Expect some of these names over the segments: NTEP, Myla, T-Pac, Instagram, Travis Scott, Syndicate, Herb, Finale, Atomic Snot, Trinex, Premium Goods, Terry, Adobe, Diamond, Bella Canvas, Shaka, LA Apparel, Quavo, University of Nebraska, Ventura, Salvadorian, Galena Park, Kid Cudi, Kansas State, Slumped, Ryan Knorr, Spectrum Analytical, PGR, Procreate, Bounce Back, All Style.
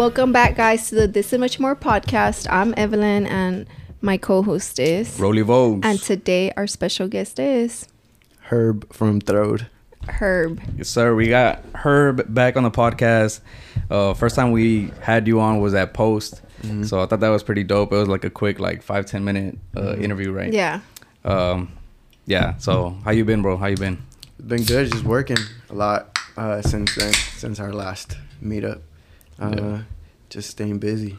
Welcome back, guys, to the This and Much More podcast. I'm Evelyn, and my co-host is Rolly Voges. And today, our special guest is Herb from Throwed. Herb. Yes, sir. We got Herb back on the podcast. First time we had you on was at Post, so I thought that was pretty dope. It was like a quick, 5-10 minute interview, right? Yeah. So, how you been, bro? How you been? Been good. Just working a lot since then, since our last meetup. Just staying busy.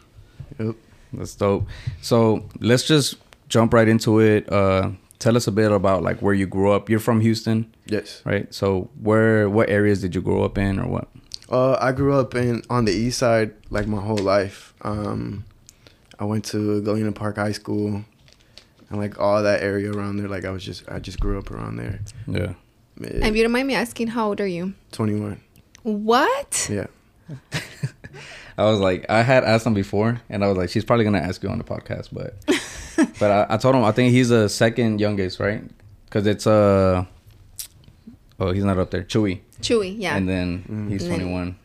Yep. That's dope. So let's just jump right into it. Tell us a bit about where you grew up. You're from Houston. Yes. Right. So what areas did you grow up in, or what? I grew up on the east side my whole life. I went to Galena Park High School and all that area around there. I just grew up around there. Yeah. And if you don't mind me asking, how old are you? 21. What? Yeah. I was I had asked him before, and I was she's probably gonna ask you on the podcast, but I told him I think he's the second youngest, right? Because it's he's not up there, Chewy, yeah, and then he's 21.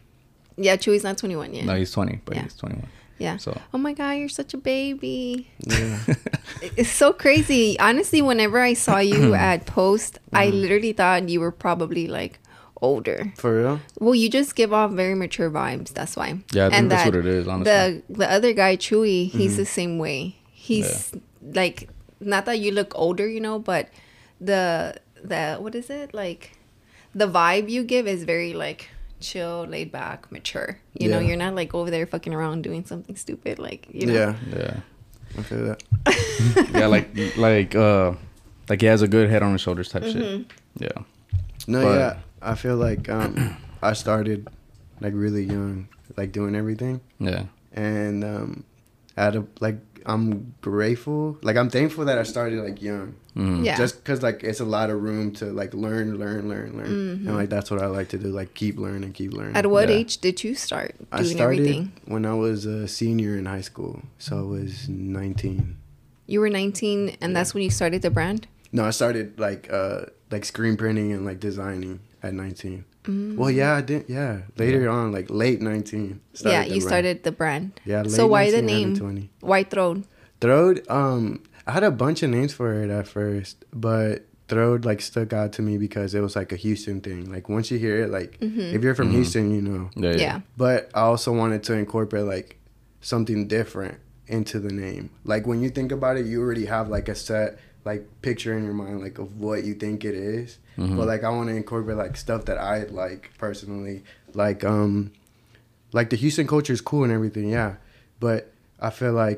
Yeah, Chewy's not 21 yet. No, he's 20, but yeah. He's 21. Yeah. So. Oh my God, you're such a baby. Yeah. It's so crazy. Honestly, whenever I saw you at Post, I literally thought you were probably older. For real? Well, you just give off very mature vibes. That's why. Yeah, I think that's what it is, honestly. The other guy, Chewy, he's the same way. He's not that you look older, but the what is it? The vibe you give is very chill, laid back, mature. You know, you're not over there fucking around doing something stupid, Yeah. I feel that. Yeah, he has a good head on his shoulders type shit. Yeah. No, but, yeah. I feel I started really young, doing everything. Yeah. And I'm grateful. I'm thankful that I started young. Mm-hmm. Yeah. Just because it's a lot of room to learn. Mm-hmm. And that's what I like to do. Keep learning. At what age did you start doing everything? When I was a senior in high school, so I was 19. You were 19, and that's when you started the brand? No, I started screen printing and designing at 19. Mm. Well, yeah, I did. Yeah, later on, late 19. Yeah, you started the brand. Yeah. Late so why 19, the name? 20. Why Throwed? Throwed. I had a bunch of names for it at first, but Throwed stuck out to me because it was a Houston thing. Once you hear it, if you're from Houston, you know. Yeah. But I also wanted to incorporate something different into the name. When you think about it, you already have a set. Picture in your mind of what you think it is, but I want to incorporate stuff that I personally the Houston culture is cool and everything, yeah, but I feel I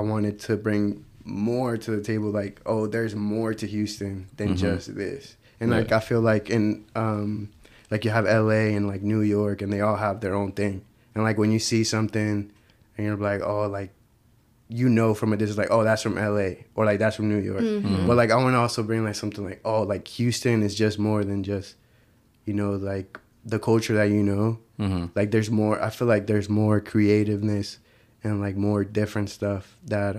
wanted to bring more to the table, there's more to Houston than just this, and I feel in you have LA and New York, and they all have their own thing, and when you see something and you're from a distance, that's from LA, or that's from New York. Mm-hmm. But I want to also bring something Houston is just more than just, the culture that you know. Mm-hmm. There's more. I feel there's more creativeness and more different stuff that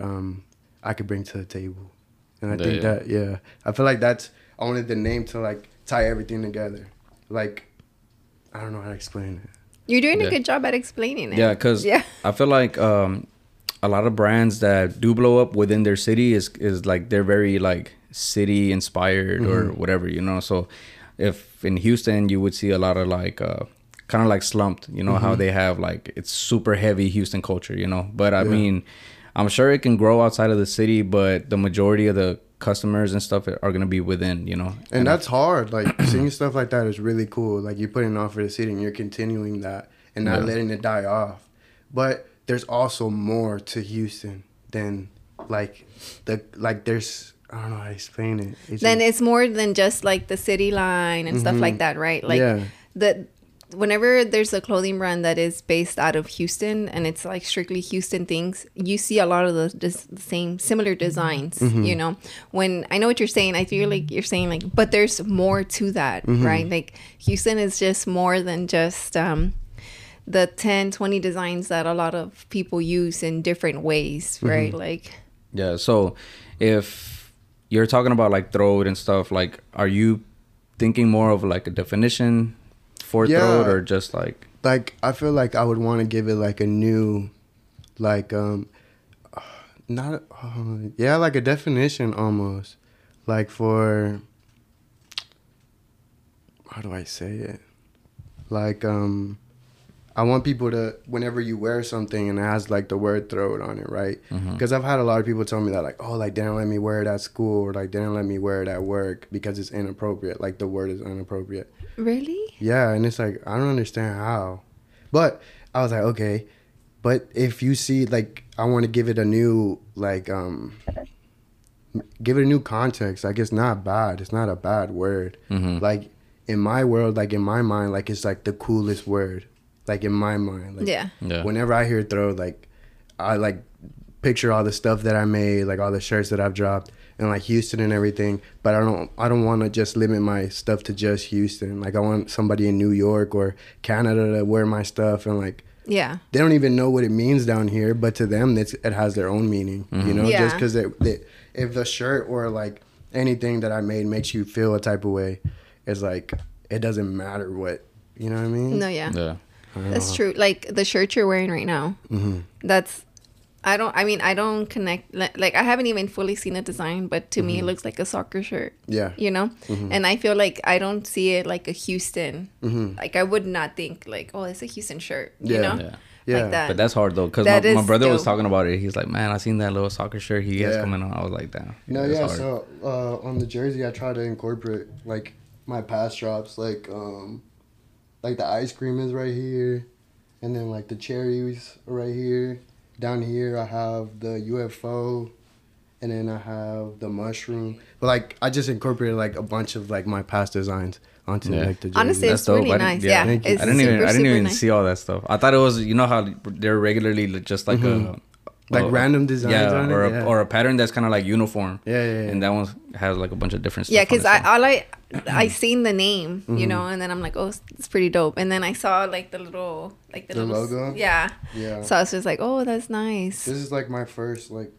I could bring to the table. And I think that I feel that's. I wanted the name to tie everything together. I don't know how to explain it. You're doing a good job at explaining it. Yeah, because I feel a lot of brands that do blow up within their city is they're very city inspired or whatever, So if in Houston you would see a lot of kind of Slumped, how they have it's super heavy Houston culture, But I mean, I'm sure it can grow outside of the city, but the majority of the customers and stuff are going to be within, And that's hard. Seeing stuff like that is really cool. You're putting it on for the city and you're continuing that and not letting it die off. But there's also more to Houston than there's, I don't know how to explain it. It's more than just the city line and stuff like that, right? Whenever there's a clothing brand that is based out of Houston and it's strictly Houston things, you see a lot of the same similar designs, When I know what you're saying, I feel you're saying but there's more to that, right? Houston is just more than just the 10-20 designs that a lot of people use in different ways, right? So if you're talking about Throwed and stuff, are you thinking more of a definition for Throat, or just like? Like, I feel like I would want to give it like a new, like, not, yeah, like a definition almost. Like for, how do I say it? Like, I want people to, whenever you wear something and it has like the word Throat on it, right? Because I've had a lot of people tell me that, like, oh, like they didn't let me wear it at school, or like they didn't let me wear it at work because it's inappropriate. Like the word is inappropriate. Really? Yeah. And it's like, I don't understand how. But I was like, okay. But if you see, like, I want to give it a new, like, give it a new context. Like, it's not bad. It's not a bad word. Like, in my world, like, in my mind, like, it's like the coolest word. Like, in my mind. Like, whenever I hear Throw, like, I, like, picture all the stuff that I made, like, all the shirts that I've dropped, and, like, Houston and everything. But I don't want to just limit my stuff to just Houston. Like, I want somebody in New York or Canada to wear my stuff and, like, they don't even know what it means down here, but to them, it has their own meaning, you know? Just because if the shirt or, like, anything that I made makes you feel a type of way, it's like, it doesn't matter what, you know what I mean? No, that's true. Like, the shirt you're wearing right now, that's, I don't connect, like, I haven't even fully seen the design, but to me, it looks like a soccer shirt. Yeah. You know? And I feel like I don't see it like a Houston. Like, I would not think, like, oh, it's a Houston shirt, you know? Like that. But that's hard, though, because my brother was talking about it. He's like, man, I seen that little soccer shirt he has coming on. I was like, damn. No, hard. So, on the jersey, I try to incorporate, like, my past drops, like the ice cream is right here, and then, like, the cherries are right here. Down here, I have the UFO, and then I have the mushroom. But, like, I just incorporated, like, a bunch of, like, my past designs onto, like, the jersey. Honestly, that's dope. Really nice. Yeah. It's I didn't even nice. See all that stuff. I thought it was, you know how they're regularly just, like, a random designs on or it? Or a pattern that's kind of, like, uniform. Yeah. And that one has, like, a bunch of different stuff. Yeah, because I seen the name, you know, and then I'm like, oh, it's pretty dope. And then I saw like the little, like the logo. Yeah. So I was just like, oh, that's nice. This is like my first like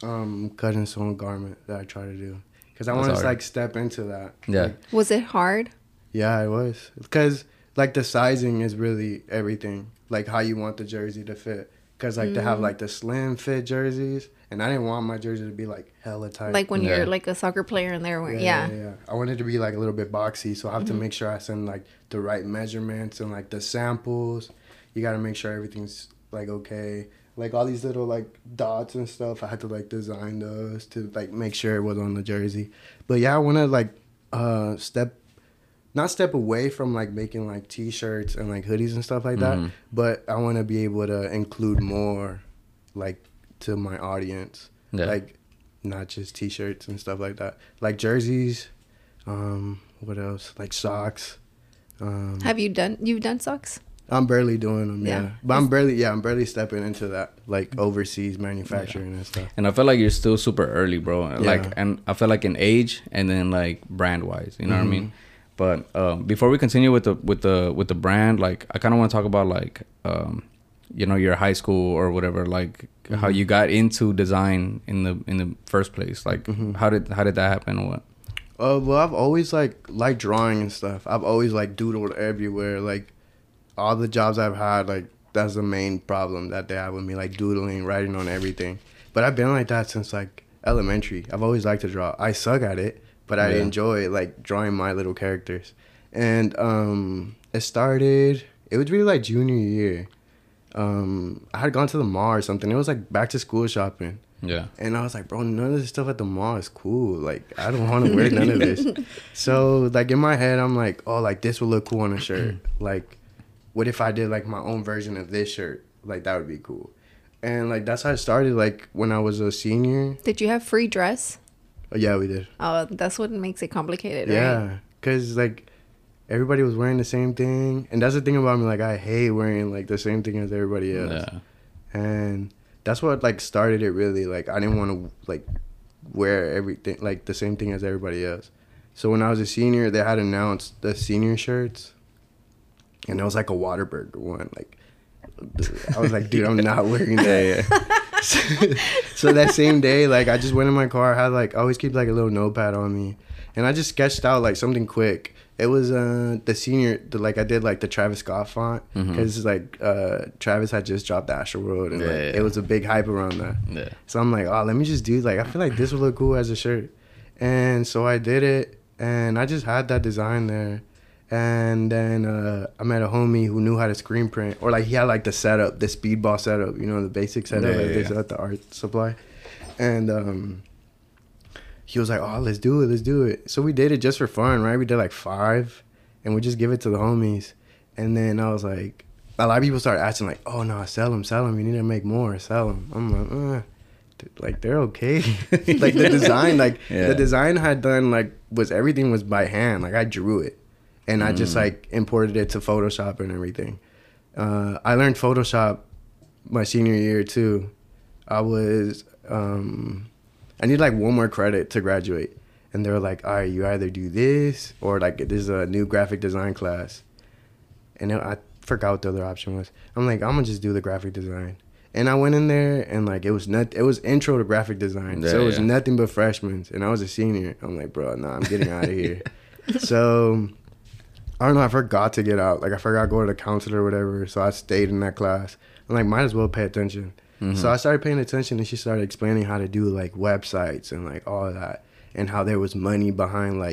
cut and sewn garment that I try to do because I want to like step into that. Yeah. Like, was it hard? Yeah, it was because like the sizing is really everything. Like how you want the jersey to fit because like they have like the slim fit jerseys. And I didn't want my jersey to be, like, hella tight. Like, when you're, like, a soccer player and they're wearing, Yeah, I wanted it to be, like, a little bit boxy, so I have to make sure I send, like, the right measurements and, like, the samples. You got to make sure everything's, like, okay. Like, all these little, like, dots and stuff, I had to, like, design those to, like, make sure it was on the jersey. But, yeah, I want to, like, not step away from, like, making, like, T-shirts and, like, hoodies and stuff like that, but I want to be able to include more, like, to my audience, like not just T-shirts and stuff like that, like jerseys, what else, like socks. Have you done? You've done socks? I'm barely doing them, but I'm barely stepping into that, like overseas manufacturing and stuff. And I feel like you're still super early, bro. Like, and I feel like in age and then like brand wise, you know what I mean. But before we continue with the brand, like I kind of want to talk about like. You know, your high school or whatever, like how you got into design in the first place. Like how did that happen or what? Well, I've always like drawing and stuff. I've always like doodled everywhere. Like all the jobs I've had, like that's the main problem that they have with me, like doodling, writing on everything. But I've been like that since like elementary. I've always liked to draw. I suck at it, but I enjoy like drawing my little characters. And it was really like junior year. I had gone to the mall or something. It was like back to school shopping. Yeah. And I was like, bro, none of this stuff at the mall is cool. Like, I don't want to wear none of this. So, like, in my head, I'm like, oh, like, this would look cool on a shirt. Like, what if I did, like, my own version of this shirt? Like, that would be cool. And, like, that's how I started, like, when I was a senior. Did you have free dress? Yeah, we did. Oh, that's what makes it complicated, right? Yeah. Because, like... everybody was wearing the same thing. And that's the thing about me. Like, I hate wearing, like, the same thing as everybody else. Yeah. And that's what, like, started it really. Like, I didn't want to, like, wear everything, like, the same thing as everybody else. So when I was a senior, they had announced the senior shirts. And it was, like, a Whataburger one. Like, I was like, dude, I'm not wearing that. Yeah. So that same day, like, I just went in my car. I had, like, I always keep, like, a little notepad on me. And I just sketched out, like, something quick. It was the senior, I did like the Travis Scott font because Travis had just dropped the Astral World, and it was a big hype around that. Yeah. So I'm like, oh, let me just do I feel like this would look cool as a shirt, and so I did it, and I just had that design there, and then I met a homie who knew how to screen print, or he had the setup, the speedball setup, the basic setup at the art supply, and he was like, oh, let's do it. So we did it just for fun, right? We did 5, and we just give it to the homies. And then I was like, a lot of people started asking, oh, no, sell them. You need to make more, sell them. I'm like, they're okay. The design, the design I had done, everything was by hand. I drew it, and I just, imported it to Photoshop and everything. I learned Photoshop my senior year, too. I need one more credit to graduate, and they were like, all right, you either do this or this is a new graphic design class, and I forgot what the other option was. I'm like, I'm gonna just do the graphic design, and I went in there, and it was intro to graphic design, so it was nothing but freshmen, and I was a senior. I'm like, bro, nah, I'm getting out of here. So I don't know, I forgot to get out, I forgot to go to the counselor or whatever, so I stayed in that class. I'm like, might as well pay attention. Mm-hmm. So I started paying attention, and she started explaining how to do websites and all that, and how there was money behind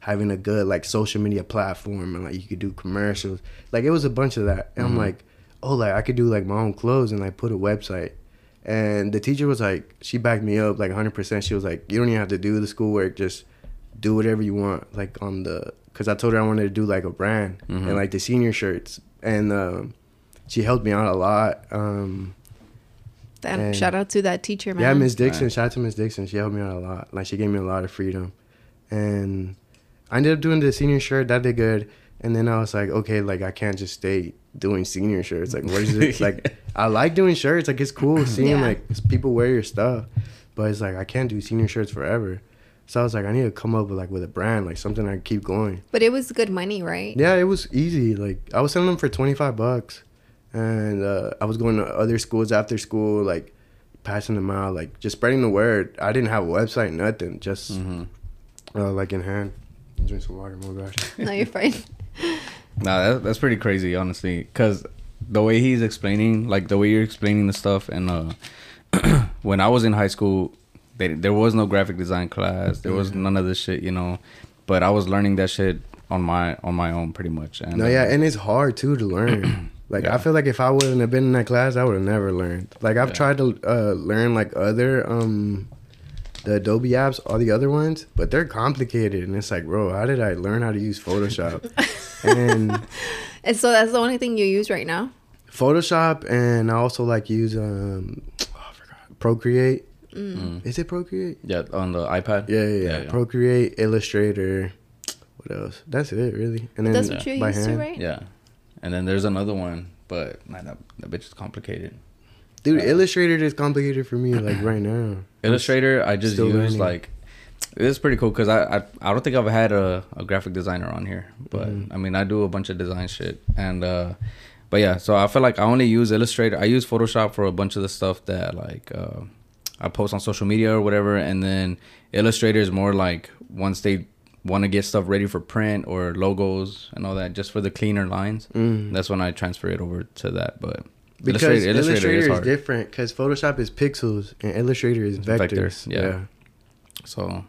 having a good social media platform, and you could do commercials. It was a bunch of that. And I'm like, oh, I could do my own clothes and put a website. And the teacher was she backed me up 100%. She was like, you don't even have to do the schoolwork, just do whatever you want. Because I told her I wanted to do a brand and the senior shirts, and she helped me out a lot. Shout out to that teacher, man. Yeah, Ms. Dixon. Right. Shout out to Ms. Dixon. She helped me out a lot. She gave me a lot of freedom. And I ended up doing the senior shirt. That did good. And then I was like, okay, I can't just stay doing senior shirts. What is it? I like doing shirts. It's cool seeing, people wear your stuff. But it's I can't do senior shirts forever. So I was I need to come up with, with a brand, something I can keep going. But it was good money, right? Yeah, it was easy. I was selling them for $25. And I was going to other schools after school, passing them out, just spreading the word. I didn't have a website, nothing, just in hand. Drink some water, more gosh. No, you're fine. Nah, that's pretty crazy, honestly, because the way he's explaining, the way you're explaining the stuff, and when I was in high school, there was no graphic design class. There was none of this shit, But I was learning that shit on my own, pretty much. And and it's hard too to learn. I feel if I wouldn't have been in that class, I would have never learned. I've tried to learn other the Adobe apps, all the other ones, but they're complicated, and it's bro, how did I learn how to use Photoshop? and so that's the only thing you use right now? Photoshop, and I also use Procreate. Mm. Is it Procreate? Yeah, on the iPad. Yeah. Procreate, Illustrator. What else? That's it, really. And then that's what you're used to, right? Yeah. And then there's another one, but man, that bitch is complicated. Dude, Illustrator is complicated for me, right now. Illustrator, I just use, it is pretty cool, because I don't think I've had a graphic designer on here. But, I mean, I do a bunch of design shit. And, but yeah, so I feel I only use Illustrator. I use Photoshop for a bunch of the stuff that, I post on social media or whatever. And then Illustrator is more once they want to get stuff ready for print or logos and all that, just for the cleaner lines. That's when I transfer it over to that. But because Illustrator is different, because Photoshop is pixels and Illustrator is vectors. Yeah. So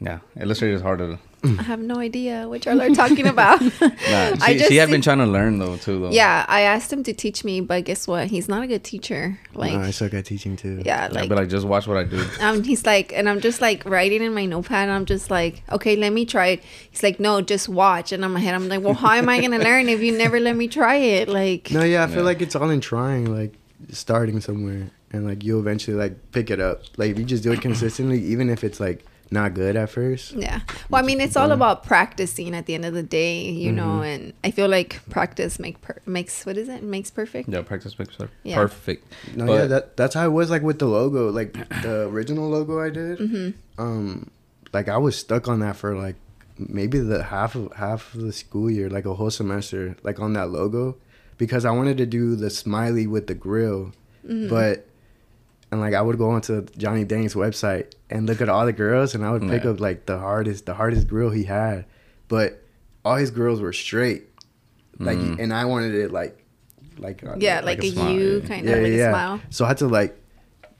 yeah, Illustrator is harder. I have no idea what y'all are talking about. She had been trying to learn though. Yeah, I asked him to teach me, but guess what? He's not a good teacher. I suck at teaching too. Yeah, but just watch what I do. He's and I'm just writing in my notepad. And I'm just okay, let me try it. He's no, just watch. And I'm ahead. I'm well, how am I gonna learn if you never let me try it? No, yeah, I feel it's all in trying, starting somewhere, and you eventually pick it up. If you just do it consistently, even if it's not good at first. Yeah. Well, I mean, it's all about practicing at the end of the day, you know, and I feel practice makes what is it? Makes perfect. Yeah, practice makes perfect. No, but, yeah, that's how it was with the logo, the original logo I did. Mm-hmm. I was stuck on that for maybe the half of the school year, a whole semester, on that logo, because I wanted to do the smiley with the grill, but. And I would go onto Johnny Dang's website and look at all the girls, and I would pick up the hardest grill he had. But all his girls were straight, like, and I wanted it like a smile. So I had to like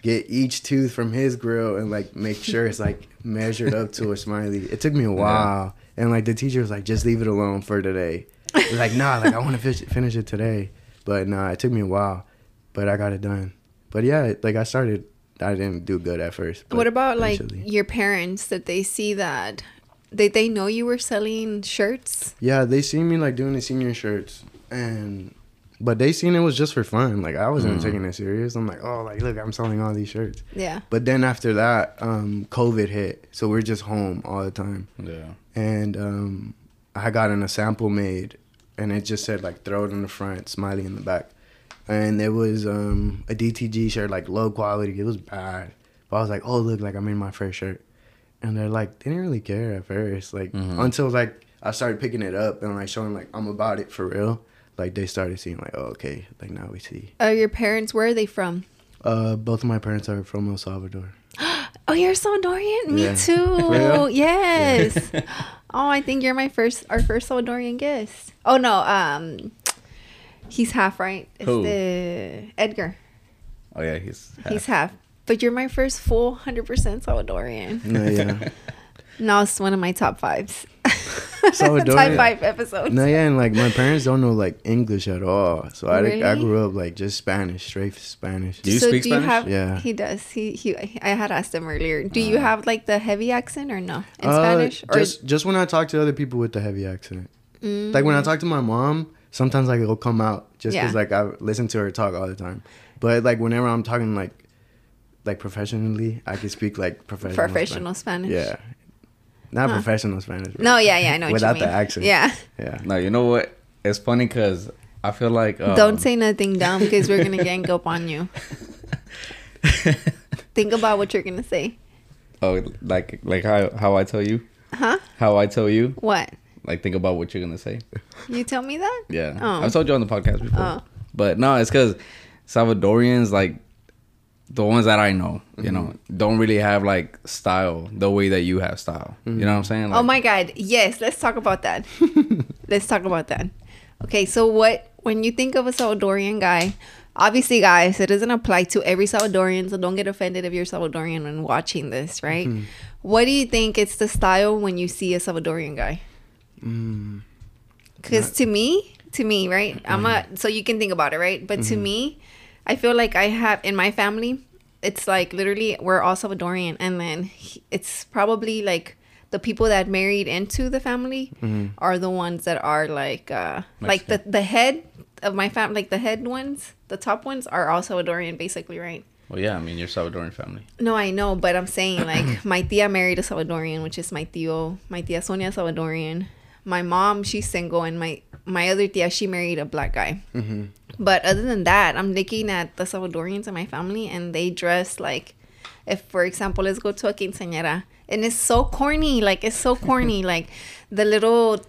get each tooth from his grill and like make sure it's like measured up to a smiley. It took me a while, and like the teacher was like, just leave it alone for today. Like, nah, like I want to finish it today, but nah, it took me a while, but I got it done. But yeah, like I started, I didn't do good at first. What about eventually, like your parents? Did they see that? Did they know you were selling shirts? Yeah, they seen me like doing the senior shirts, and but they seen it was just for fun. Like I wasn't taking it serious. I'm like, oh, like look, I'm selling all these shirts. Yeah. But then after that, COVID hit, so we're just home all the time. Yeah. And I got a sample made, and it just said like "Throw It" in the front, smiley in the back. And it was a DTG shirt, like low quality. It was bad. But I was like, oh, look, like I made my first shirt. And they're like, they didn't really care at first. Like until like I started picking it up and like showing like I'm about it for real. Like they started seeing like, oh, okay. Like now we see. Oh, your parents, where are they from? Both of my parents are from El Salvador. Oh, you're Salvadorian? Me too. Yes. Yeah. Oh, I think you're our first Salvadorian guest. Oh, no. He's half, right? It's Who? The Edgar. Oh, yeah, he's half. But you're my first full 100% Salvadorian. No, yeah. No, it's one of my top fives. Salvadorian. Top five episodes. No, yeah, and, like, my parents don't know, like, English at all. So really? I grew up, like, just Spanish, straight Spanish. Do you speak Spanish? Yeah. He does. He. I had asked him earlier. Do you have, like, the heavy accent or no in Spanish? Or just when I talk to other people with the heavy accent. Mm-hmm. Like, when I talk to my mom... Sometimes, like, it'll come out just because, like, I listen to her talk all the time. But, like, whenever I'm talking, like professionally, I can speak, like, professional Spanish. Yeah. Not professional Spanish. No, yeah, I know what you mean. Without the accent. Yeah. Yeah. No, you know what? It's funny because I feel like... Don't say nothing dumb because we're going to gang up on you. Think about what you're going to say. Oh, like how I tell you? Huh? How I tell you? What? Like, think about what you're going to say. You tell me that? Yeah. Oh. I've told you on the podcast before. Oh. But no, it's because Salvadorians, like, the ones that I know, you know, don't really have, like, style the way that you have style. You know what I'm saying? Like, oh, my God. Yes. Let's talk about that. Okay. So, when you think of a Salvadorian guy, obviously, guys, it doesn't apply to every Salvadorian. So, don't get offended if you're Salvadorian when watching this, right? What do you think it's the style when you see a Salvadorian guy? Because to me, right, so you can think about it, right? But to me, I feel like I have in my family, it's like literally we're all Salvadorian, and then it's probably like the people that married into the family are the ones that are like the head of my family, like the head ones, the top ones are all Salvadorian basically, right? Well, yeah, I mean, you're Salvadorian family. No, I know, but I'm saying like my tia married a Salvadorian, which is my tia Sonia Salvadorian. My mom, she's single, and my other tia, she married a black guy. But other than that, I'm looking at the Salvadorians in my family, and they dress like, if, for example, let's go to a quinceañera. And it's so corny. Like, it's so corny. Like, the little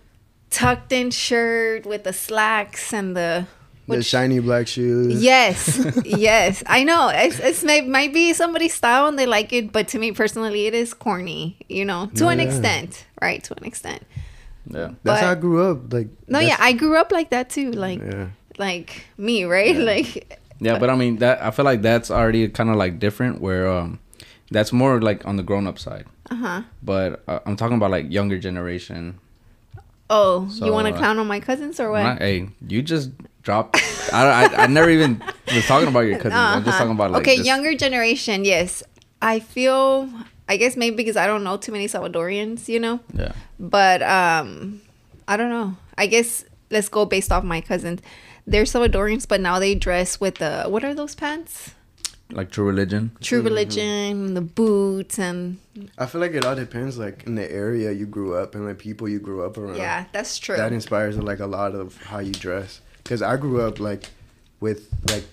tucked-in shirt with the slacks and the shiny black shoes. Yes. Yes. I know. It's might be somebody's style, and they like it. But to me, personally, it is corny, you know, to an extent. Right, to an extent. Yeah, that's how I grew up. Like, no, yeah, I grew up like that too. Like, like me, right? Yeah. Like, yeah, but I mean, that I feel like that's already kind of like different. Where that's more like on the grown-up side. But I'm talking about like younger generation. Oh, so, you want to clown on my cousins or what? Hey, you just dropped. I never even was talking about your cousins. I'm just talking about like younger generation. Yes, I feel. I guess maybe because I don't know too many Salvadorians, you know? Yeah. But I don't know. I guess let's go based off my cousins. They're Salvadorians, but now they dress with the... What are those pants? Like True Religion? True Religion, the boots, and... I feel like it all depends, like, in the area you grew up and the people you grew up around. Yeah, that's true. That inspires, like, a lot of how you dress. Because I grew up, with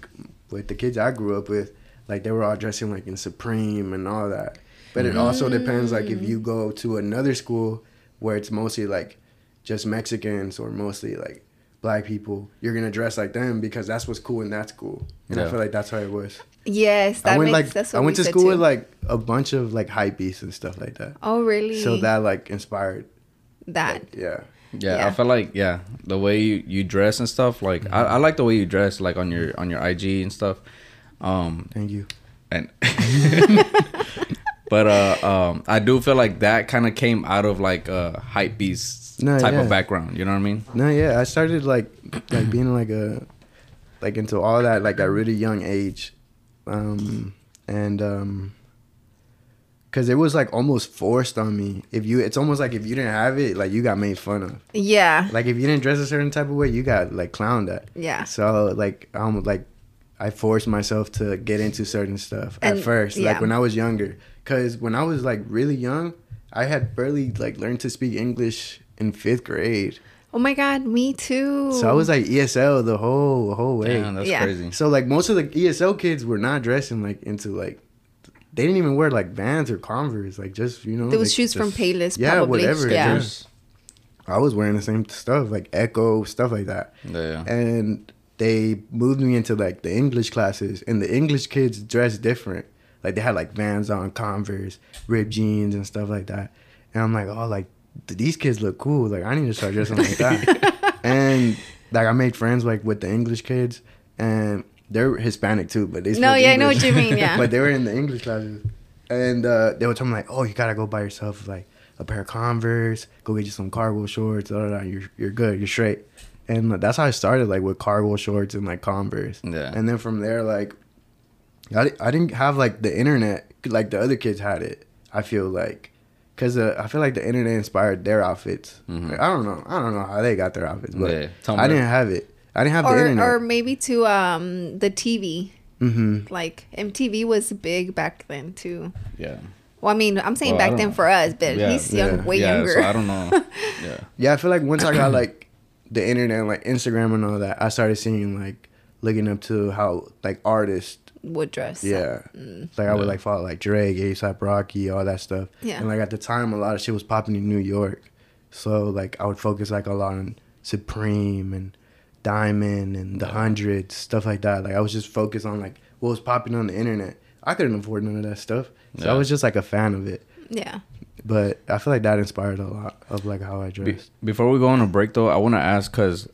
the kids I grew up with, like, they were all dressing, like, in Supreme and all that. But it also depends, like, if you go to another school where it's mostly, like, just Mexicans or mostly, like, black people, you're going to dress like them because that's what's cool in that school. And I feel like that's how it was. Yes, that makes sense. That's what I went to school with, like, a bunch of, like, hypebeasts and stuff like that. Oh, really? So that, like, inspired. That. Like, yeah. Yeah, I feel like the way you dress and stuff. Like I like the way you dress, like on your IG and stuff. Thank you. And but I do feel like that kind of came out of like a hype beast type of background. You know what I mean? No, yeah. I started like being like into all that like at really young age, because it was like almost forced on me. It's almost like if you didn't have it, like you got made fun of. Yeah. Like if you didn't dress a certain type of way, you got like clowned at. Yeah. So like I almost like I forced myself to get into certain stuff at first, like when I was younger. Because when I was like really young, I had barely like learned to speak English in 5th grade. Oh my God, me too. So I was like ESL the whole way. Damn, that's crazy. So like most of the ESL kids were not dressing like into like. They didn't even wear like Vans or Converse, like just you know. There was like, shoes from Payless, probably. Whatever. Yeah. Just, I was wearing the same stuff, like Echo, stuff like that. Yeah. And they moved me into like the English classes, and the English kids dressed different. Like they had like Vans on, Converse, ripped jeans, and stuff like that. And I'm like, oh, like these kids look cool. Like I need to start dressing like that. And like I made friends like with the English kids and. They're Hispanic too, but they speak English. I know what you mean, yeah. But they were in the English classes. And they were telling me, like, oh, you got to go buy yourself, like, a pair of Converse. Go get you some cargo shorts. Blah, blah, blah. You're good. You're straight. And that's how I started, like, with cargo shorts and, like, Converse. Yeah. And then from there, like, I didn't have, like, the internet. Like, the other kids had it, I feel like. Because I feel like the internet inspired their outfits. Mm-hmm. Like, I don't know how they got their outfits. But yeah. I didn't have it. I didn't have the internet. Or maybe to the TV. Mm-hmm. Like, MTV was big back then, too. Yeah. Well, I mean, I'm saying back then for us, but he's young, way younger. So I don't know. Yeah. Yeah, I feel like once I got, like, the internet, like, Instagram and all that, I started seeing, like, looking up to how, like, artists. Would dress. Yeah. Mm. Like, I would, like, follow, like, Drake, A$AP Rocky, all that stuff. Yeah. And, like, at the time, a lot of shit was popping in New York. So, like, I would focus, like, a lot on Supreme and Diamond and the Hundreds, stuff like that. Like I was just focused on like what was popping on the internet. I couldn't afford none of that stuff, so I was just like a fan of it. Yeah. But I feel like that inspired a lot of like how I dressed. Before we go on a break though, I want to ask because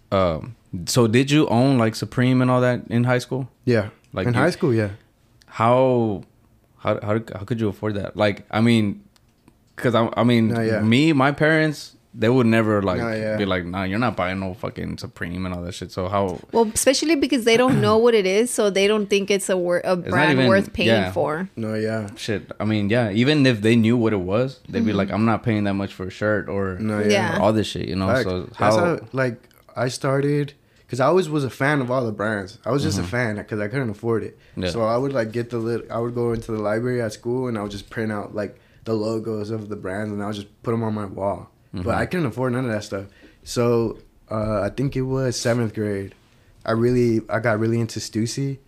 so did you own like Supreme and all that in high school? Yeah, like in high school, yeah. How could you afford that? Like I mean, because my parents. They would never, like, be like, nah, you're not buying no fucking Supreme and all that shit. So how... Well, especially because they don't know what it is, so they don't think it's a brand even, worth paying for. No, yeah. Shit. I mean, yeah. Even if they knew what it was, they'd be like, I'm not paying that much for a shirt or all this shit, you know? Like, so how... Like, I started... Because I always was a fan of all the brands. I was just a fan because I couldn't afford it. Yeah. So I would, like, I would go into the library at school and I would just print out, like, the logos of the brands and I would just put them on my wall. Mm-hmm. But I couldn't afford none of that stuff. So I think it was 7th grade. I got really into Stussy,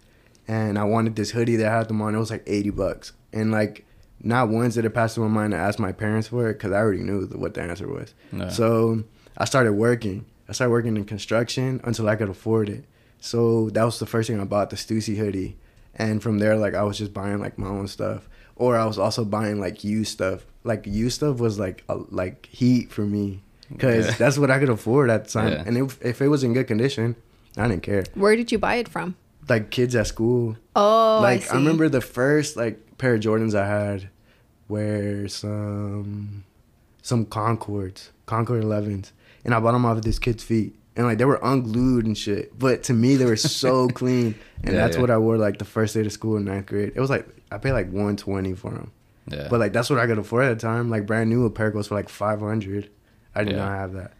and I wanted this hoodie that I had them on. It was like $80, and like not once did it pass through my mind to ask my parents for it because I already knew what the answer was. Yeah. So I started working. I started working in construction until I could afford it. So that was the first thing I bought, the Stussy hoodie, and from there like I was just buying like my own stuff. Or I was also buying, like, used stuff. Like, used stuff was, like heat for me. Because that's what I could afford at the time. Yeah. And if it was in good condition, I didn't care. Where did you buy it from? Like, kids at school. Oh, like, I see. I remember the first, like, pair of Jordans I had were some Concord 11s. And I bought them off of this kid's feet. And, like, they were unglued and shit. But to me, they were so clean. And that's what I wore, like, the first day of school in 9th grade. It was, like... I paid like $120 for them, but like that's what I could afford at the time. Like brand new apparel goes for like $500. I did not have that,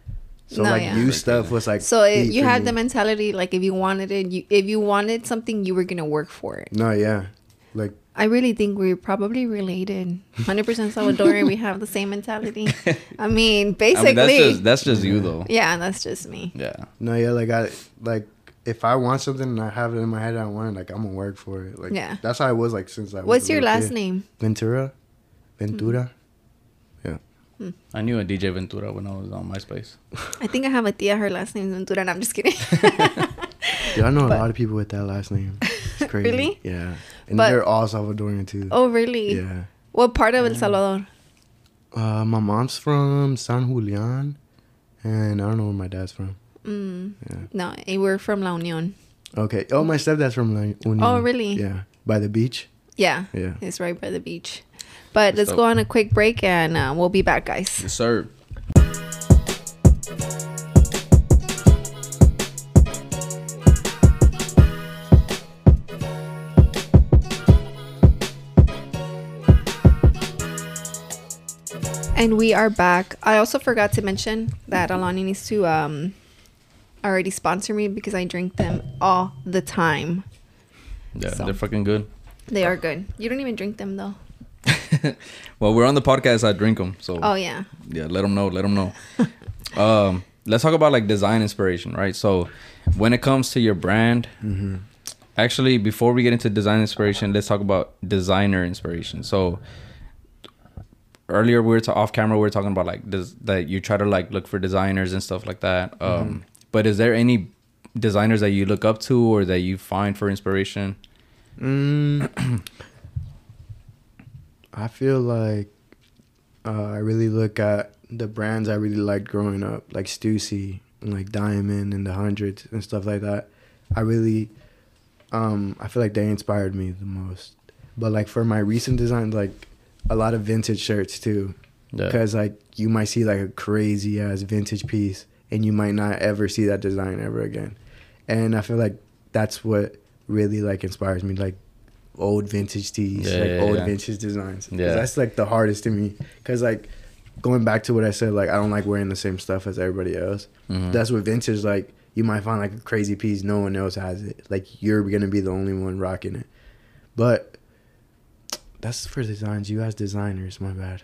so used stuff was like. So you had the mentality like if you wanted it, if you wanted something, you were gonna work for it. No, yeah, like I really think we're probably related. 100% Salvadorian, we have the same mentality. I mean, basically, that's just you though. Yeah, that's just me. Yeah. No, yeah, like if I want something and I have it in my head and I want it, like, I'm going to work for it. Like, that's how I was, like, since I was What's your last name? Ventura. Yeah. Mm. I knew a DJ Ventura when I was on MySpace. I think I have a tia, her last name is Ventura, and I'm just kidding. Dude, I know a lot of people with that last name. It's crazy. Really? Yeah. And they're all Salvadorian, too. Oh, really? Yeah. What part of El Salvador? My mom's from San Julian. And I don't know where my dad's from. Mm. Yeah. No, and we're from La Union. Okay. Oh, my stepdad's from La Union. Oh, really? Yeah. By the beach? Yeah. Yeah. It's right by the beach. But let's go on a quick break and we'll be back, guys. Yes, sir. And we are back. I also forgot to mention that Alani needs to already sponsor me because I drink them all the time. Yeah, so. They're fucking good. They are good. You don't even drink them, though. Well, we're on the podcast. I drink them. So. Oh, yeah. Yeah, let them know. Let them know. Let's talk about, like, design inspiration, right? So when it comes to your brand, mm-hmm. actually, before we get into design inspiration, let's talk about designer inspiration. So... earlier we were off camera talking about like this, that you try to like look for designers and stuff like that. Mm-hmm. But is there any designers that you look up to or that you find for inspiration? I feel like I really look at the brands I really liked growing up, like Stussy and like Diamond and The Hundreds and stuff like that. I really I feel like they inspired me the most. But like for my recent designs, like a lot of vintage shirts too, because yeah. like you might see like a crazy ass vintage piece and you might not ever see that design ever again. And I feel like that's what really like inspires me, like old vintage tees, vintage designs. Yeah, that's like the hardest to me, because like going back to what I said, like I don't like wearing the same stuff as everybody else. Mm-hmm. That's what vintage, like you might find like a crazy piece, no one else has it, like you're gonna be the only one rocking it. But that's for designs. You as designers, my bad.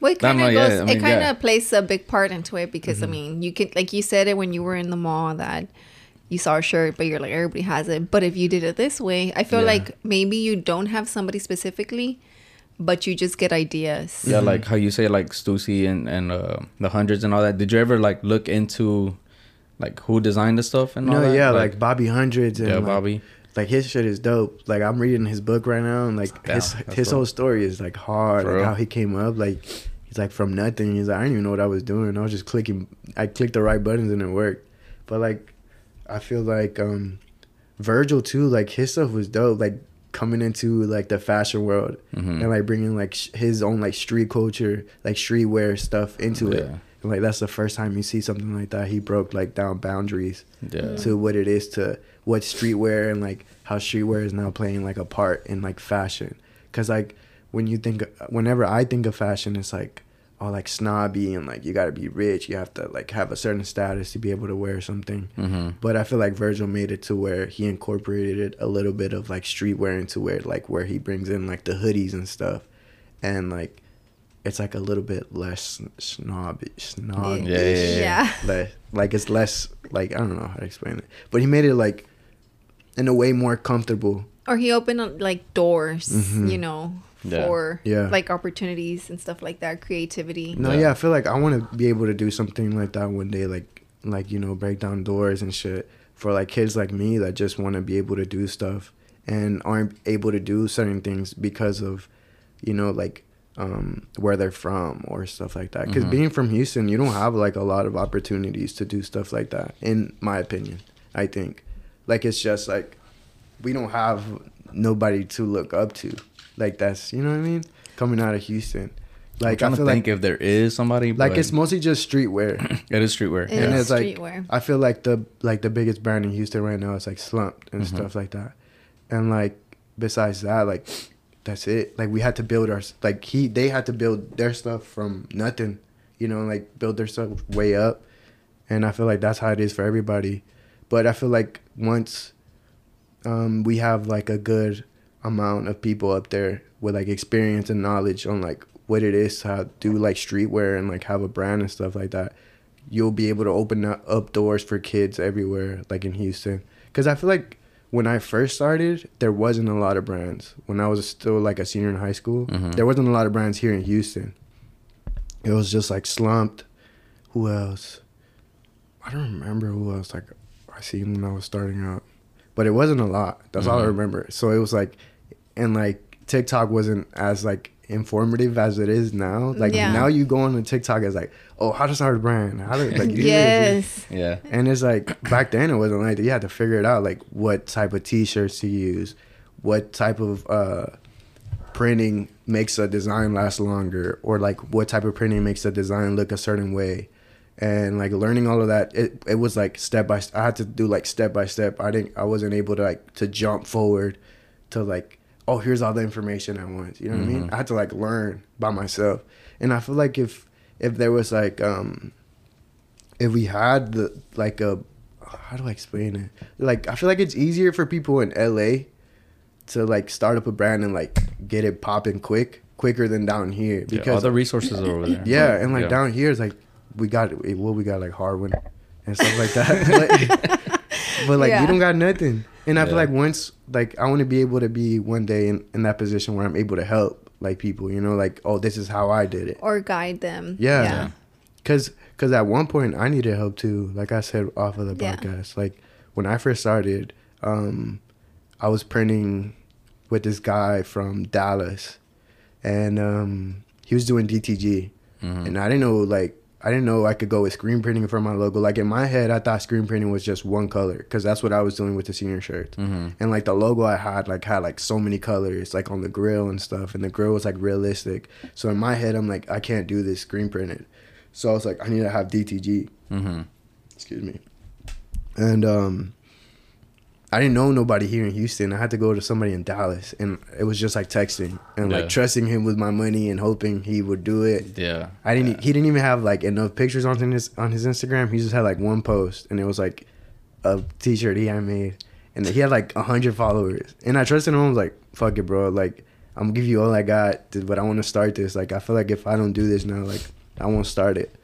Well, it kind of plays a big part into it, because mm-hmm. I mean, you could, like you said it when you were in the mall, that you saw a shirt, but you're like, everybody has it. But if you did it this way, I feel like maybe you don't have somebody specifically, but you just get ideas. Yeah, mm-hmm. like how you say like Stussy and The Hundreds and all that. Did you ever like look into like who designed the stuff and all that? No, yeah, like Bobby Hundreds and Bobby. Like his shit is dope. Like I'm reading his book right now, and like his whole story is like hard. Like how he came up. Like he's like from nothing. He's like, I didn't even know what I was doing. I was just clicking. I clicked the right buttons and it worked. But like I feel like Virgil too. Like his stuff was dope. Like coming into like the fashion world, mm-hmm. and like bringing like his own like street culture, like streetwear stuff into it. And like that's the first time you see something like that. He broke like down boundaries to what it is to. What streetwear, and like how streetwear is now playing like a part in like fashion. Cause like whenever I think of fashion, it's like all like snobby and like you gotta be rich, you have to like have a certain status to be able to wear something. Mm-hmm. But I feel like Virgil made it to where he incorporated a little bit of like streetwear into where he brings in like the hoodies and stuff, and like it's like a little bit less snobbish, like it's less like I don't know how to explain it, but he made it like. In a way more comfortable. Or he opened up like doors, mm-hmm. you know, for like opportunities and stuff like that, creativity. No, I feel like I want to be able to do something like that one day, like you know, break down doors and shit for like kids like me that just want to be able to do stuff and aren't able to do certain things because of, you know, like where they're from or stuff like that. Because mm-hmm. being from Houston, you don't have like a lot of opportunities to do stuff like that, in my opinion, I think. Like, it's just, like, we don't have nobody to look up to. Like, that's, you know what I mean? Coming out of Houston. Like, I feel like... if there is somebody, like, it's mostly just streetwear. It is streetwear. And it's, like, I feel like the biggest brand in Houston right now is, like, Slumped and mm-hmm. stuff like that. And, like, besides that, like, that's it. Like, we had to build our... Like, they had to build their stuff from nothing, you know? Like, build their stuff way up. And I feel like that's how it is for everybody. But I feel like once we have, like, a good amount of people up there with, like, experience and knowledge on, like, what it is to do, like, streetwear and, like, have a brand and stuff like that, you'll be able to open up doors for kids everywhere, like, in Houston. Because I feel like when I first started, there wasn't a lot of brands. When I was still, like, a senior in high school, mm-hmm. there wasn't a lot of brands here in Houston. It was just, like, Slumped. Who else? I don't remember who else, like... I seen when I was starting out, but it wasn't a lot. That's mm-hmm. all I remember. So it was like, and like TikTok wasn't as like informative as it is now. Like now you go on the TikTok, it's like, oh, how to start a brand, how to like yeah. And it's like back then it wasn't like that. You had to figure it out, like what type of t-shirts to use, what type of printing makes a design last longer, or like what type of printing makes a design look a certain way. And like learning all of that, it was like step by step. I had to do like step by step. I wasn't able to like to jump forward to like, oh, here's all the information at once. You know what I mean? I had to like learn by myself. And I feel like if there was like if we had the like a, how do I explain it? Like I feel like it's easier for people in LA to like start up a brand and like get it popping quicker than down here, because all the resources are over there. Yeah, and like down here is like, we got like Hardwin and stuff like that. But like we don't got nothing. And I feel like once, like I want to be able to be one day in that position where I'm able to help like people, you know, like, oh, this is how I did it, or guide them. Because at one point I needed help too, like I said off of the podcast. Like when I first started, I was printing with this guy from Dallas, and he was doing DTG, and I didn't know I could go with screen printing for my logo. Like in my head, I thought screen printing was just one color, because that's what I was doing with the senior shirt. And like the logo I had so many colors, like on the grill and stuff. And the grill was like realistic. So in my head, I'm like, I can't do this screen printed. So I was like, I need to have DTG. Excuse me. And I didn't know nobody here in Houston. I had to go to somebody in Dallas, and it was just like texting and like trusting him with my money and hoping he would do it. He didn't even have like enough pictures on his Instagram. He just had like one post, and it was like a t-shirt he had made, and he had like 100 followers. And I trusted him. I was like, fuck it, bro. Like, I'm gonna give you all I got, but I want to start this. Like, I feel like if I don't do this now, like I won't start it.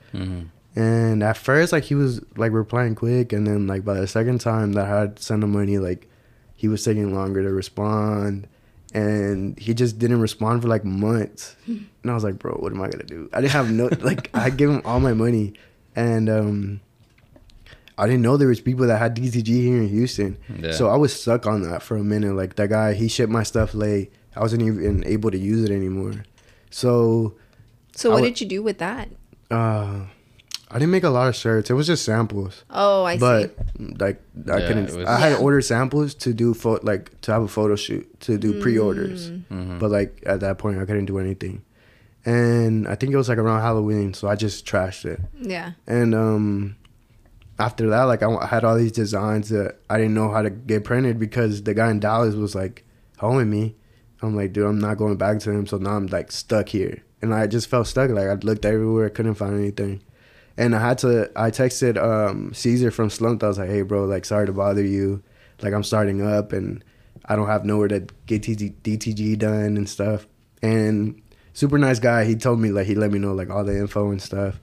And at first, like, he was, like, replying quick. And then, like, by the second time that I had sent him money, like, he was taking longer to respond. And he just didn't respond for, like, months. And I was like, bro, what am I going to do? I didn't have no, like, I gave him all my money. And I didn't know there was people that had DTG here in Houston. Yeah. So I was stuck on that for a minute. Like, that guy, he shipped my stuff late. I wasn't even able to use it anymore. So what did you do with that? I didn't make a lot of shirts. It was just samples. Oh, I see. But like I had ordered samples to do to have a photo shoot, to do pre-orders. But like at that point I couldn't do anything. And I think it was like around Halloween, so I just trashed it. Yeah. And after that, like I had all these designs that I didn't know how to get printed, because the guy in Dallas was like holding me. I'm like, dude, I'm not going back to him. So now I'm like stuck here. And I just felt stuck. Like I looked everywhere, I couldn't find anything. And I texted Caesar from Slumped. I was like, hey, bro, like, sorry to bother you. Like, I'm starting up, and I don't have nowhere to get DTG done and stuff. And super nice guy. He told me, like, he let me know, like, all the info and stuff.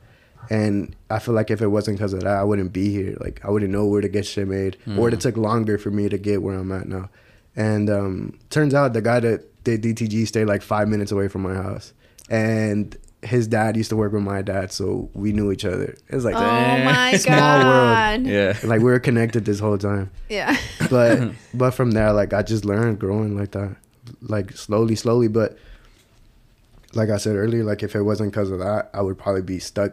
And I feel like if it wasn't because of that, I wouldn't be here. Like, I wouldn't know where to get shit made. Or it took longer for me to get where I'm at now. And turns out the guy that did DTG stayed, like, 5 minutes away from my house. And his dad used to work with my dad, so we knew each other. It was like, small world. Yeah, like we were connected this whole time. Yeah. But from there, like I just learned growing like that, like slowly. But like I said earlier, like if it wasn't because of that, I would probably be stuck,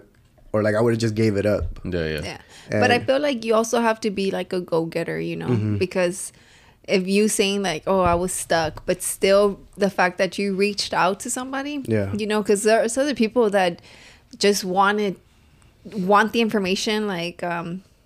or like I would have just gave it up. Yeah. And but I feel like you also have to be like a go-getter, you know, because if you saying like, oh, I was stuck, but still the fact that you reached out to somebody, you know, because there's other people that just want the information, like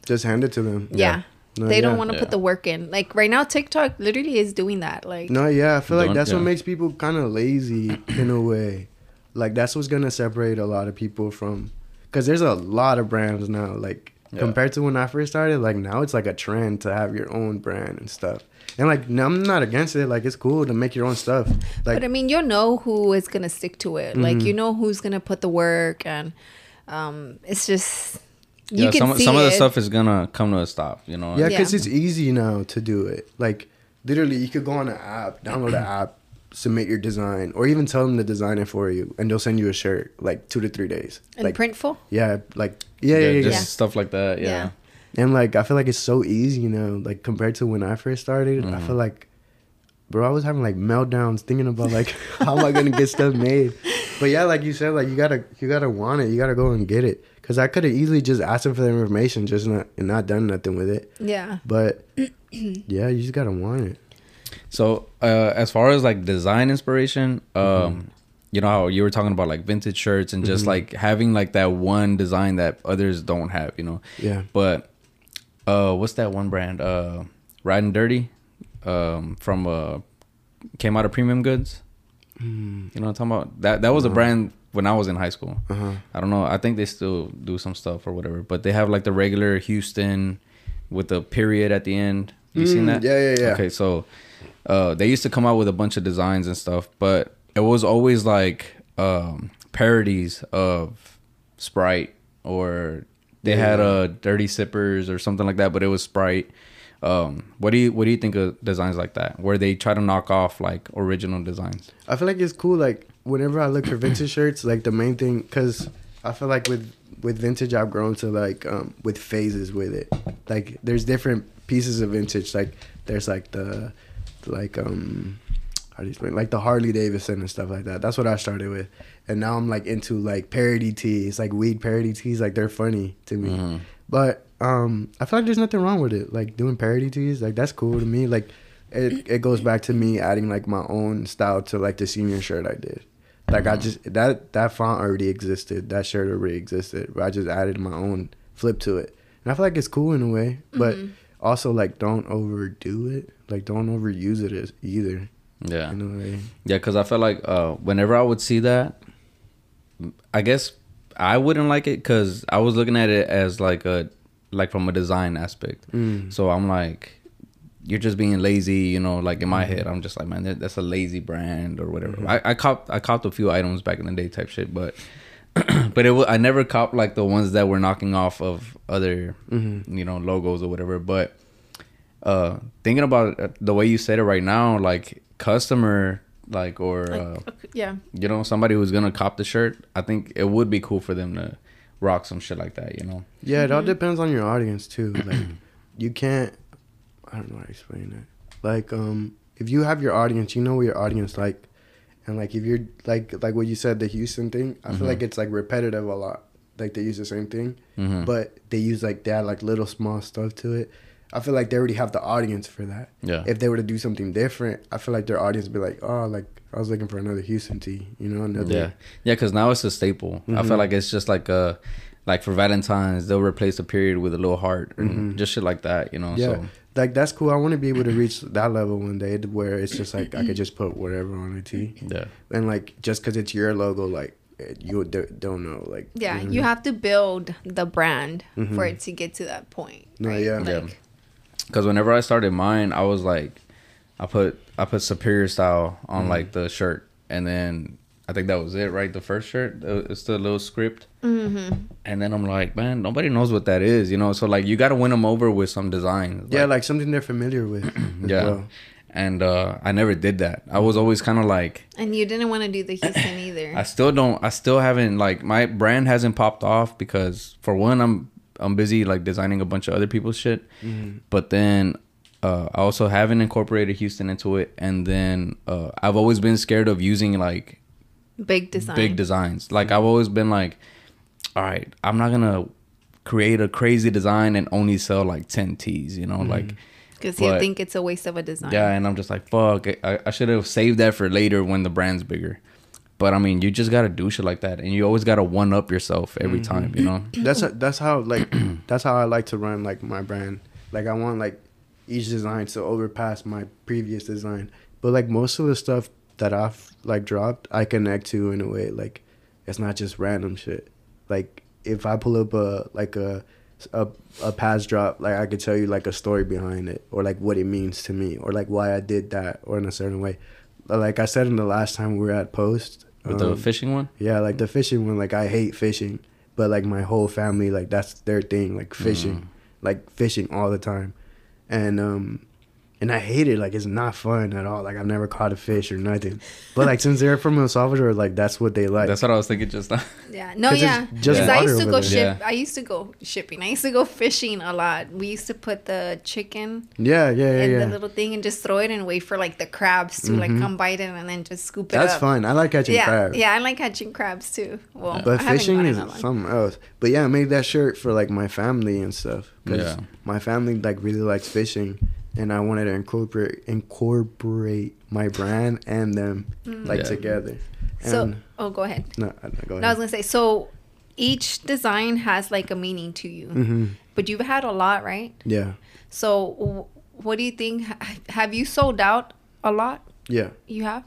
just hand it to them. No, they don't want to put the work in. Like right now, TikTok literally is doing that. Like I feel like that's what makes people kind of lazy in a way. Like that's what's gonna separate a lot of people from, because there's a lot of brands now. Like compared to when I first started, like now it's like a trend to have your own brand and stuff. And, like, no, I'm not against it. Like, it's cool to make your own stuff. Like, but, I mean, you'll know who is going to stick to it. Like, you know who's going to put the work. And it's just, you can see some of the stuff is going to come to a stop, you know? Yeah, because it's easy now to do it. Like, literally, you could go on an app, download an app, submit your design, or even tell them to design it for you. And they'll send you a shirt, like, 2 to 3 days. And like, printful? Yeah, like, just stuff like that, yeah. And, like, I feel like it's so easy, you know, like, compared to when I first started, I feel like bro, I was having like meltdowns thinking about like how am I gonna get stuff made. But yeah, like you said, like you gotta want it, you gotta go and get it. Because I could have easily just asked him for the information, just not done nothing with it. Yeah. But yeah, you just gotta want it. So as far as like design inspiration, you know how you were talking about like vintage shirts and just like having like that one design that others don't have, you know? Yeah. But what's that one brand? Riding Dirty, from came out of Premium Goods. You know what I'm talking about? That was a brand when I was in high school. I don't know. I think they still do some stuff or whatever, but they have like the regular Houston with the period at the end. You seen that? Yeah. Okay, so they used to come out with a bunch of designs and stuff, but it was always like parodies of Sprite, or they had Dirty Sippers or something like that, but it was Sprite. What do you think of designs like that, where they try to knock off like original designs? I feel like it's cool. Like whenever I look for vintage shirts, like the main thing, because I feel like with vintage, I've grown to like with phases with it. Like there's different pieces of vintage. Like there's like the how do you explain, like the Harley Davidson and stuff like that. That's what I started with, and now I'm like into like parody tees, like weed parody tees. Like they're funny to me, but. I feel like there's nothing wrong with it. Like doing parody tees, like that's cool to me. Like it goes back to me adding like my own style to like the senior shirt I did. Like I just that font already existed, that shirt already existed, but I just added my own flip to it. And I feel like it's cool in a way, but also like don't overdo it. Like don't overuse it either. Yeah. In a way. Yeah, because I felt like whenever I would see that, I guess I wouldn't like it because I was looking at it as like a. Like from a design aspect. So I'm like, you're just being lazy, you know, like in my head, I'm just like, man, that's a lazy brand or whatever. I copped a few items back in the day type shit, but I never copped like the ones that were knocking off of other, you know, logos or whatever. But thinking about it, the way you said it right now, like customer, like, or, yeah, you know, somebody who's going to cop the shirt, I think it would be cool for them to rock some shit like that, you know? Yeah, it all depends on your audience too. Like you can't, I don't know how to explain it. Like if you have your audience, you know what your audience like, and like if you're like what you said, the Houston thing, I feel like it's like repetitive a lot. Like they use the same thing, but they use like that, like little small stuff to it. I feel like they already have the audience for that. Yeah. If they were to do something different, I feel like their audience would be like, oh, like I was looking for another Houston tee, you know? Another. Yeah. Yeah, because now it's a staple. I feel like it's just like a, like for Valentine's, they'll replace a period with a little heart and just shit like that, you know? Yeah. So. Like that's cool. I want to be able to reach that level one day where it's just like I could just put whatever on a tee. Yeah. And like just because it's your logo, like you don't know, like. Yeah, you have to build the brand for it to get to that point. No, right? Yeah. Like, yeah. Because whenever I started mine, I was like, I put Superior Style on like the shirt, and then I think that was it, right? The first shirt, it's the little script, and then I'm like, man, nobody knows what that is, you know? So like, you gotta win them over with some design, yeah, like something they're familiar with. Yeah, well. And I never did that. I was always kind of like. And you didn't want to do the Houston either. I still haven't, like, my brand hasn't popped off because for one, I'm busy like designing a bunch of other people's shit, but then I also haven't incorporated Houston into it, and then I've always been scared of using like big designs. Like I've always been like, all right, I'm not gonna create a crazy design and only sell like 10 tees, you know, like because you think it's a waste of a design. Yeah, and I'm just like, fuck, I should have saved that for later when the brand's bigger. But I mean, you just gotta do shit like that, and you always gotta one up yourself every time, you know. That's how I like to run like my brand. Like I want like each design to overpass my previous design. But like most of the stuff that I've like dropped, I connect to in a way. Like it's not just random shit. Like if I pull up a past drop, like I could tell you like a story behind it, or like what it means to me, or like why I did that, or in a certain way. Like I said in the last time we were at Post. With the fishing one? Yeah, like the fishing one. Like I hate fishing, but like my whole family, like that's their thing, like fishing all the time. And And I hate it. Like, it's not fun at all. Like, I've never caught a fish or nothing. But, like, since they're from El Salvador, like, that's what they like. That's what I was thinking just now. Yeah. No, yeah. Just yeah. I used to go ship. Yeah. I used to go shipping. I used to go fishing a lot. We used to put the chicken. Yeah, yeah, yeah. In the little thing and just throw it and wait for, like, the crabs to, like, come bite it and then just scoop it up. That's fun. I like catching crabs. Yeah, I like catching crabs, too. Well, but fishing is something else. But, yeah, I made that shirt for, like, my family and stuff. Because my family, like, really likes fishing. And I wanted to incorporate my brand and them like together. And so, go ahead. No, go ahead. I was gonna say, so each design has like a meaning to you, but you've had a lot, right? Yeah. So, what do you think? Have you sold out a lot? Yeah. You have?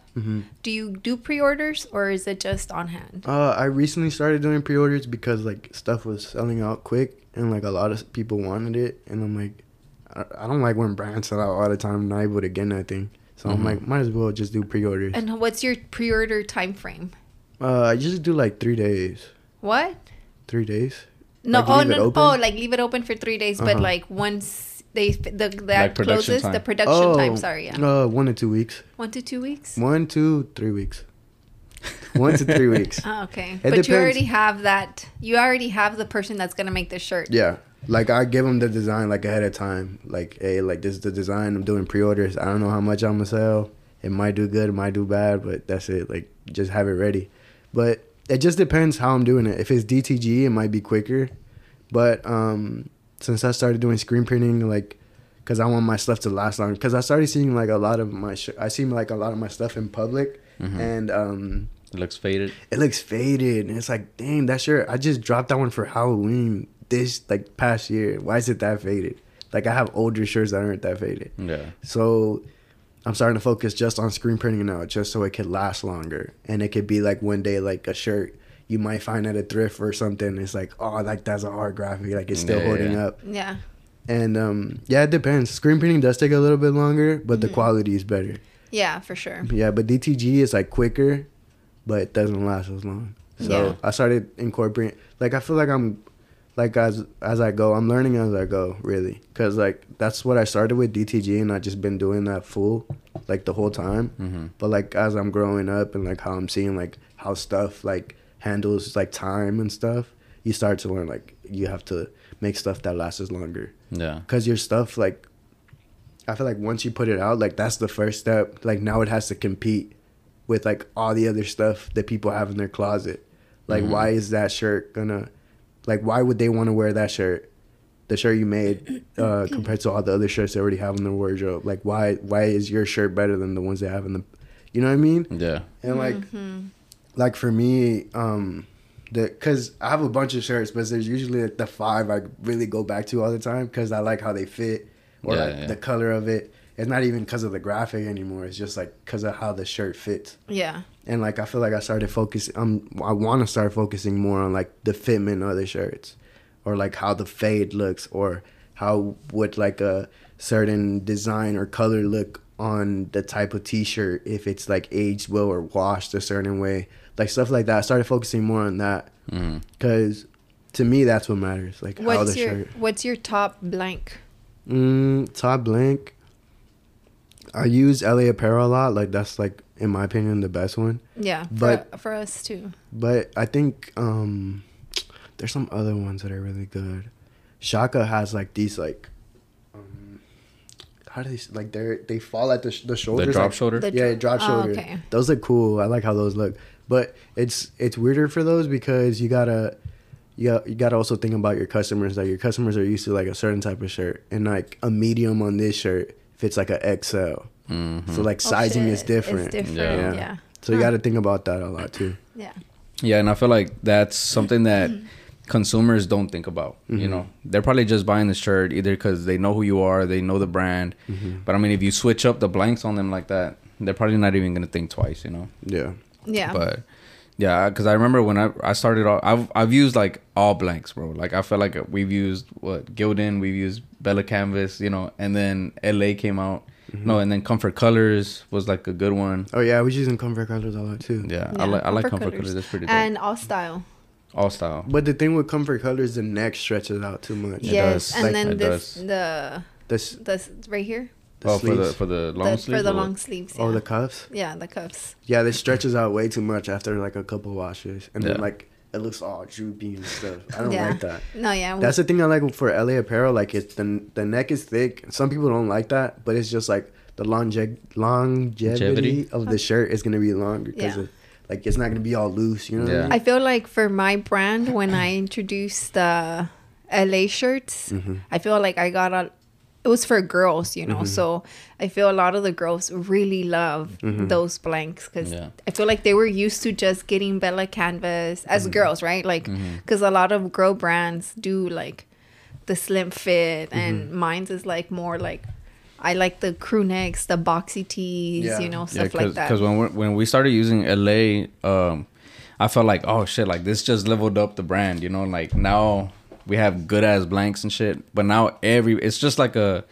Do you do pre-orders or is it just on hand? I recently started doing pre-orders because like stuff was selling out quick and like a lot of people wanted it, and I'm like, I don't like when brands sell out all the time. I'm not able to get nothing, so I'm like, might as well just do pre-orders. And what's your pre-order time frame? I just do like 3 days. What? 3 days? No, like, like leave it open for 3 days, but like once that like closes, the production time. Sorry, 1 to 2 weeks. 1 to 2 weeks. 1 to 3 weeks. 1 to 3 weeks. Oh, okay, it depends. You already have that. You already have the person that's gonna make the shirt. Yeah. Like, I give them the design, like, ahead of time. Like, hey, like, this is the design. I'm doing pre-orders. I don't know how much I'm going to sell. It might do good. It might do bad. But that's it. Like, just have it ready. But it just depends how I'm doing it. If it's DTG, it might be quicker. But since I started doing screen printing, like, because I want my stuff to last longer. Because I started seeing, like, a lot of my stuff in public. And it looks faded. It looks faded. And it's like, dang, that shirt. I just dropped that one for Halloween this like past year. Why is it that faded? Like, I have older shirts that aren't that faded. Yeah. So I'm starting to focus just on screen printing now, just so it could last longer, and it could be like one day, like a shirt you might find at a thrift or something, it's like, oh, like that's an art graphic, like it's still holding up. Yeah. And yeah, it depends. Screen printing does take a little bit longer, but the quality is better. Yeah, for sure. Yeah, but DTG is like quicker, but it doesn't last as long. So I started incorporating, like, I feel like I'm like, as I go, I'm learning as I go, really. Because, like, that's what I started with, DTG, and I've just been doing that full, like, the whole time. But, like, as I'm growing up and, like, how I'm seeing, like, how stuff, like, handles, like, time and stuff, you start to learn, like, you have to make stuff that lasts longer. Yeah. Because your stuff, like, I feel like once you put it out, like, that's the first step. Like, now it has to compete with, like, all the other stuff that people have in their closet. Like, why is that shirt gonna... Like, why would they want to wear that shirt, the shirt you made, compared to all the other shirts they already have in their wardrobe? Like, why is your shirt better than the ones they have in the, you know what I mean? Yeah. And, like, like for me, because I have a bunch of shirts, but there's usually, like, the five I really go back to all the time because I like how they fit or, like, the color of it. It's not even because of the graphic anymore. It's just, like, because of how the shirt fits. Yeah. And, like, I feel like I started focusing... I want to start focusing more on, like, the fitment of the shirts. Or, like, how the fade looks. Or how would, like, a certain design or color look on the type of T-shirt if it's, like, aged well or washed a certain way. Like, stuff like that. I started focusing more on that. Because, to me, that's what matters. Like, how the shirt... What's your top blank? Top blank... I use LA Apparel a lot. Like, that's, like, in my opinion, the best one. Yeah, but for us, too. But I think there's some other ones that are really good. Shaka has, like, these, like, how do they, like, they fall at the shoulders. The drop shoulder? Yeah, drop shoulder. Oh, okay. Those look cool. I like how those look. But it's weirder for those because you gotta also think about your customers. Like, your customers are used to, like, a certain type of shirt. And, like, a medium on this shirt fits like an XL. So, like, sizing is different. It's different. Yeah. So you got to think about that a lot too. Yeah, and I feel like that's something that consumers don't think about. You know, they're probably just buying the shirt either because they know who you are, they know the brand. But I mean, if you switch up the blanks on them like that, they're probably not even gonna think twice. You know. Yeah. But yeah, because I remember when I started off, I've used like all blanks, bro. Like, I feel like we've used Gildan, we've used Bella Canvas, you know, and then LA came out. No, and then Comfort Colors was like a good one. Oh yeah, I was using Comfort Colors a lot too. Yeah, I like Comfort Colors. That's pretty good. And All Style. But the thing with Comfort Colors, the neck stretches out too much. Yes, it does. And like, then this, the right here. sleeves? For the long sleeves? For the long sleeves, yeah. Oh, the cuffs? Yeah, the cuffs. Yeah, they stretches out way too much after, like, a couple washes. And then, like, it looks all droopy and stuff. I don't like that. No, yeah. That's the thing I like for LA Apparel. Like, it's the neck is thick. Some people don't like that, but it's just, like, the longevity of the shirt is going to be longer because of... Like, it's not going to be all loose, you know? Yeah. What I mean? I feel like for my brand, when I introduced the LA shirts, I feel like I got a... It was for girls, you know? So I feel a lot of the girls really love those blanks because I feel like they were used to just getting Bella Canvas as girls, right? Like, because a lot of girl brands do, like, the slim fit and mine's is, like, more, like... I like the crew necks, the boxy tees, you know, stuff like that. Because when we started using LA, I felt like, oh, shit, like, this just leveled up the brand, you know? Like, now we have good-ass blanks and shit. But now it's just like it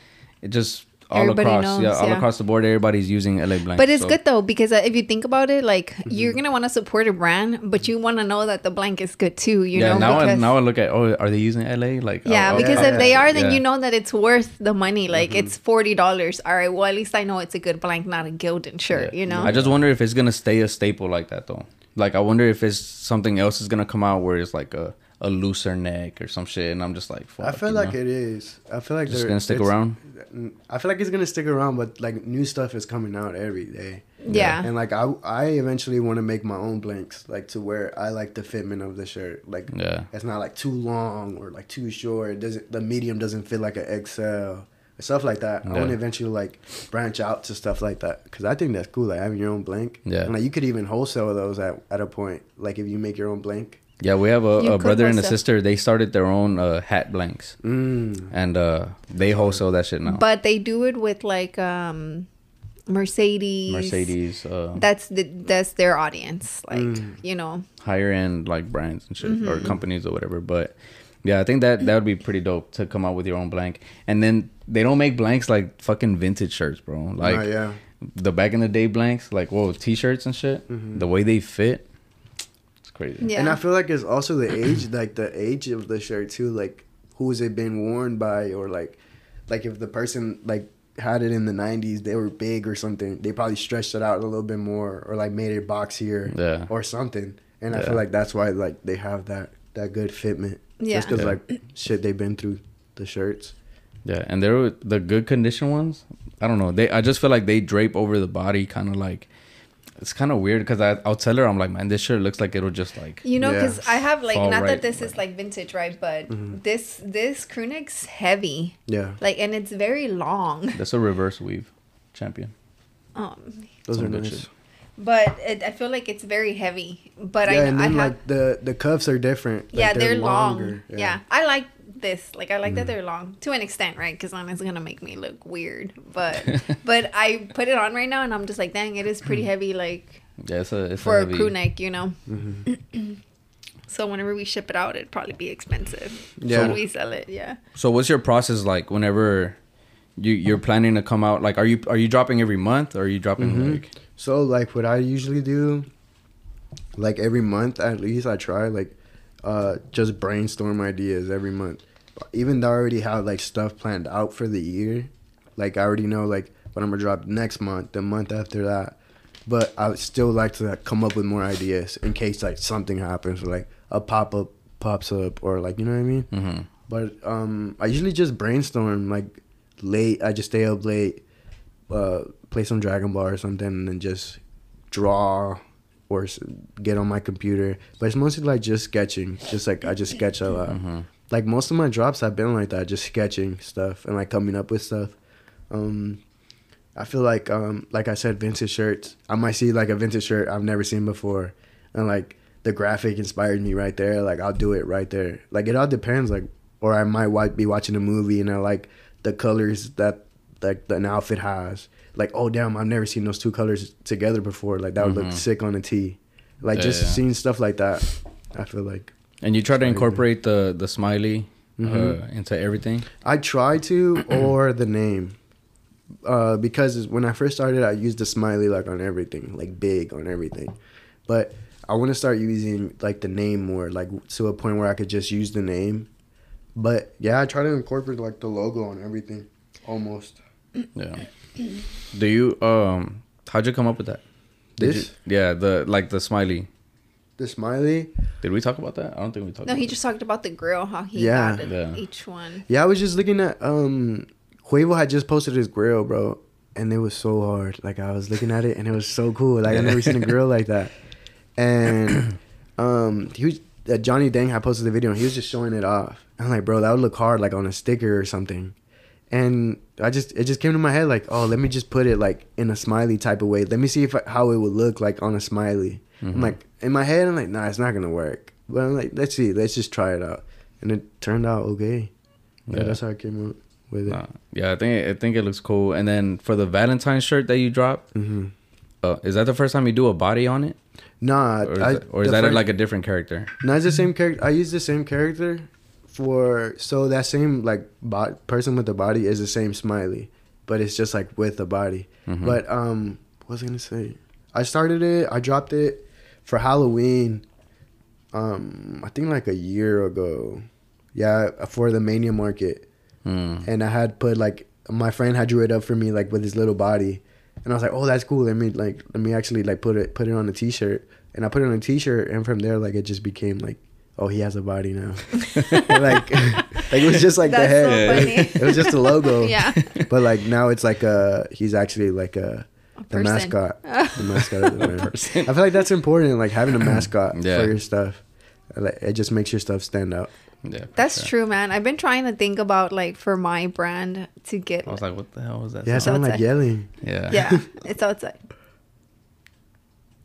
just all across the board, everybody's using LA blanks. But it's good, though, because if you think about it, like, you're going to want to support a brand, but you want to know that the blank is good, too, you know? Now I look at, are they using LA? Like, because if they are, then you know that it's worth the money. Like, it's $40. All right, well, at least I know it's a good blank, not a Gildan shirt, you know? I just wonder if it's going to stay a staple like that, though. Like, I wonder if it's something else is going to come out where it's like a looser neck or some shit, and I'm just like, fuck, I feel like it is. I feel like it's gonna stick around. I feel like it's gonna stick around, but like new stuff is coming out every day. Yeah. And like I eventually want to make my own blanks, like to where I like the fitment of the shirt. Like it's not like too long or like too short. It doesn't. The medium doesn't fit like an XL. Stuff like that. I want to eventually like branch out to stuff like that because I think that's cool. Like having your own blank. Yeah. And like you could even wholesale those at a point. Like if you make your own blank. Yeah, we have a brother and a sister. They started their own hat blanks. And they wholesale that shit now. But they do it with like Mercedes. That's their audience. Like, you know. Higher end like brands and shit or companies or whatever. But yeah, I think that would be pretty dope to come out with your own blank. And then they don't make blanks like fucking vintage shirts, bro. Like the back in the day blanks, like t-shirts and shit. The way they fit. Crazy. Yeah. And I feel like it's also the age, like the age of the shirt too, like who's it been worn by, or like if the person like had it in the 90s, they were big or something, they probably stretched it out a little bit more or like made it boxier or something. And I feel like that's why like they have that good fitment. Yeah. Just because like shit they've been through, the shirts. Yeah, and they're the good condition ones. I don't know. I just feel like they drape over the body, kind of like. It's kind of weird because I'll tell her, I'm like, man, this shirt looks like it'll just like... You know, because I have like, that this is like vintage, right? But this crew neck's heavy. Yeah. Like, and it's very long. That's a reverse weave champion. Those are good shit. But I feel like it's very heavy. But yeah, like the cuffs are different. Like, yeah, they're long. Yeah. I like this. Like, I like that they're long to an extent, right? Because then it's going to make me look weird. But I put it on right now and I'm just like, dang, it is pretty heavy. Like, yeah, it's a crew neck, you know? So whenever we ship it out, it'd probably be expensive. Yeah. So when we sell it, So what's your process like whenever you're planning to come out? Like, are you dropping every month or are you dropping like... So, like, what I usually do, like, every month at least, I try, like, just brainstorm ideas every month. Even though I already have, like, stuff planned out for the year, like, I already know, like, what I'm going to drop next month, the month after that. But I would still like to like, come up with more ideas in case, like, something happens, or, like, a pop-up pops up or, like, you know what I mean? But I usually just brainstorm, like, late. I just stay up late. Play some Dragon Ball or something and then just draw or get on my computer. But it's mostly like just sketching. Just like I just sketch a lot. Like most of my drops have been like that, just sketching stuff and like coming up with stuff. I feel like I said, vintage shirts. I might see like a vintage shirt I've never seen before. And like the graphic inspired me right there. Like I'll do it right there. Like it all depends. Like, or I might be watching a movie and I like the colors that like an outfit has. Like, oh, damn, I've never seen those two colors together before. Like, that would look sick on a tee. Like, seeing stuff like that, I feel like. And you try to incorporate the smiley into everything? I try to, or the name. Because when I first started, I used the smiley, like, on everything. Like, big on everything. But I want to start using, like, the name more. Like, to a point where I could just use the name. But, yeah, I try to incorporate, like, the logo on everything. Almost. Yeah. Do you how'd you come up with that? The smiley. The smiley. Did we talk about that? I don't think we talked about that. No, he just talked about the grill, how he added each one. Yeah, I was just looking at Quavo had just posted his grill, bro, and it was so hard. Like, I was looking at it and it was so cool. Like, I've never seen a grill like that. And Johnny Dang had posted the video and he was just showing it off. I'm like, bro, that would look hard like on a sticker or something. And it just came to my head like, oh, let me just put it like in a smiley type of way. Let me see how it would look like on a smiley. Mm-hmm. I'm like, in my head, I'm like, nah, it's not gonna work. But I'm like, let's see, let's just try it out, and it turned out okay. Yeah, that's how I came up with it. Yeah, I think it looks cool. And then for the Valentine's shirt that you dropped, mm-hmm. Is that the first time you do a body on it? Nah, or is that like a different character? No, it's the same character. I use the same character so that same like person with the body is the same smiley, but it's just like with the body. Mm-hmm. But what was I gonna say? I started it. I dropped it for Halloween, I think like a year ago. Yeah, for the Mania market. Mm. And I had put like, my friend had drew it up for me like with his little body. And I was like, oh, that's cool. Let me actually like put it on a t-shirt. And I put it on a t-shirt, and from there like it just became like, oh, he has a body now. like it was just like that's the head. So funny. It was just a logo. Yeah. But like now it's like he's actually like the mascot of the brand. I feel like that's important, like having a mascot for your stuff. Like, it just makes your stuff stand out. Yeah, that's true, man. I've been trying to think about like for my brand to get. I was like, what the hell was that? Yeah, it sounded like yelling. Yeah. Yeah, it's outside.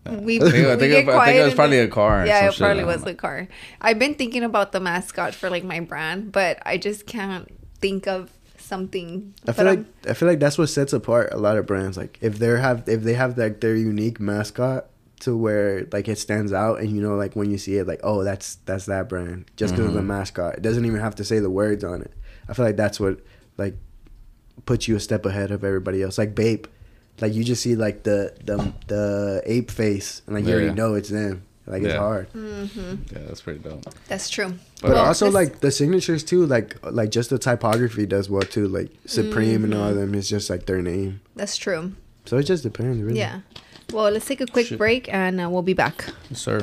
I think it was probably a car. Yeah, it probably was a car. I've been thinking about the mascot for like my brand, but I just can't think of something. I feel like that's what sets apart a lot of brands. Like if they have like their unique mascot to where like it stands out, and you know like when you see it like, oh, that's that brand just because of the mascot. It doesn't even have to say the words on it. I feel like that's what like puts you a step ahead of everybody else. Like Bape, like you just see like the ape face and like you already know it's them. Like it's hard. Mm-hmm. Yeah, that's pretty dope. That's true. But also like the signatures too, like just the typography does well too. Like Supreme and all of them, it's just like their name. That's true. So it just depends, really. Yeah. Well, let's take a quick break and we'll be back. Yes, sir.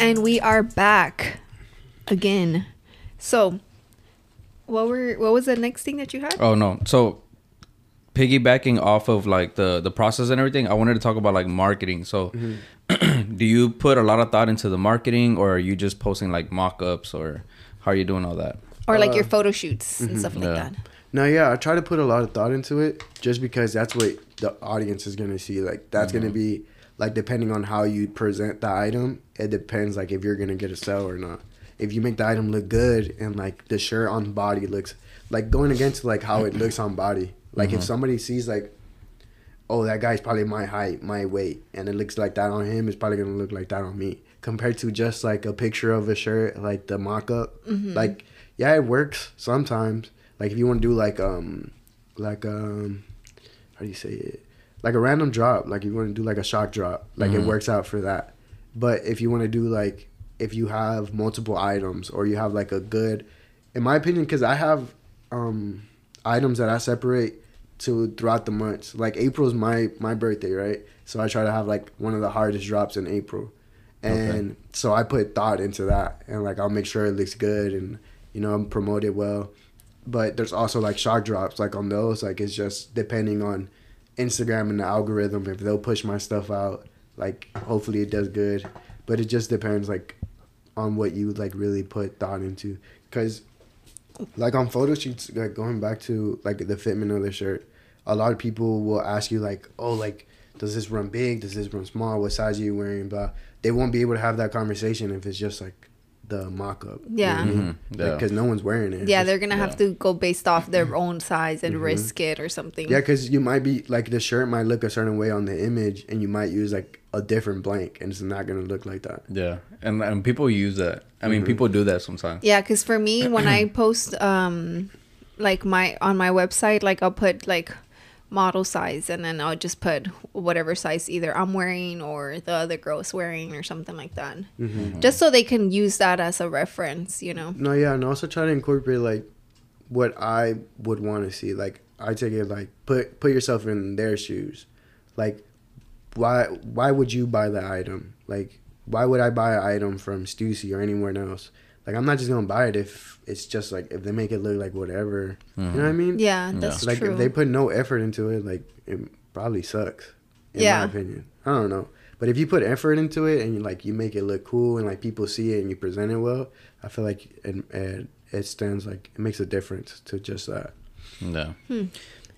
And we are back again. So, what was the next thing that you had? Oh no! So, piggybacking off of like the process and everything, I wanted to talk about like marketing. So, do you put a lot of thought into the marketing, or are you just posting like mock-ups, or how are you doing all that? Or like your photo shoots and stuff like that. No, I try to put a lot of thought into it, just because that's what the audience is gonna see. Like that's gonna be. Like, depending on how you present the item, it depends, like, if you're going to get a sell or not. If you make the item look good and, like, the shirt on body looks... Like, going against, like, how it looks on body. Like, if somebody sees, like, oh, that guy's probably my height, my weight, and it looks like that on him, it's probably going to look like that on me. Compared to just, like, a picture of a shirt, like, the mock-up. Mm-hmm. Like, yeah, it works sometimes. Like, if you want to do, how do you say it? Like a random drop, like you want to do like a shock drop, like it works out for that. But if you want to do like, if you have multiple items or you have like a good, in my opinion, because I have items that I separate to throughout the months. Like April's my birthday, right? So I try to have like one of the hardest drops in April. And so I put thought into that, and like I'll make sure it looks good and, you know, I'm promoted well. But there's also like shock drops, like on those, like it's just depending on Instagram and the algorithm, if they'll push my stuff out, like hopefully it does good. But it just depends like on what you like really put thought into, because like on photo shoots, like going back to like the fitment of the shirt, a lot of people will ask you like, oh, like does this run big, does this run small, what size are you wearing, but they won't be able to have that conversation if it's just like the mock-up, because no one's wearing it. They're gonna have to go based off their own size and risk it or something, because you might be like, the shirt might look a certain way on the image, and you might use like a different blank, and it's not gonna look like that. And people use that. I mean, people do that sometimes, because for me, when I post like my on my website, like I'll put like model size, and then I'll just put whatever size either I'm wearing or the other girl's wearing or something like that. Mm-hmm. Just so they can use that as a reference, you know? No, yeah, and also try to incorporate, like, what I would want to see. Like, I take it, like, put yourself in their shoes. Like, why would you buy the item? Like, why would I buy an item from Stussy or anywhere else? Like, I'm not just going to buy it if it's just, like, if they make it look like whatever. Mm-hmm. You know what I mean? Yeah, that's like, true. Like, if they put no effort into it, like, it probably sucks, in my opinion. I don't know. But if you put effort into it and, like, you make it look cool and, like, people see it and you present it well, I feel like it stands, like, it makes a difference to just that. Yeah. Hmm.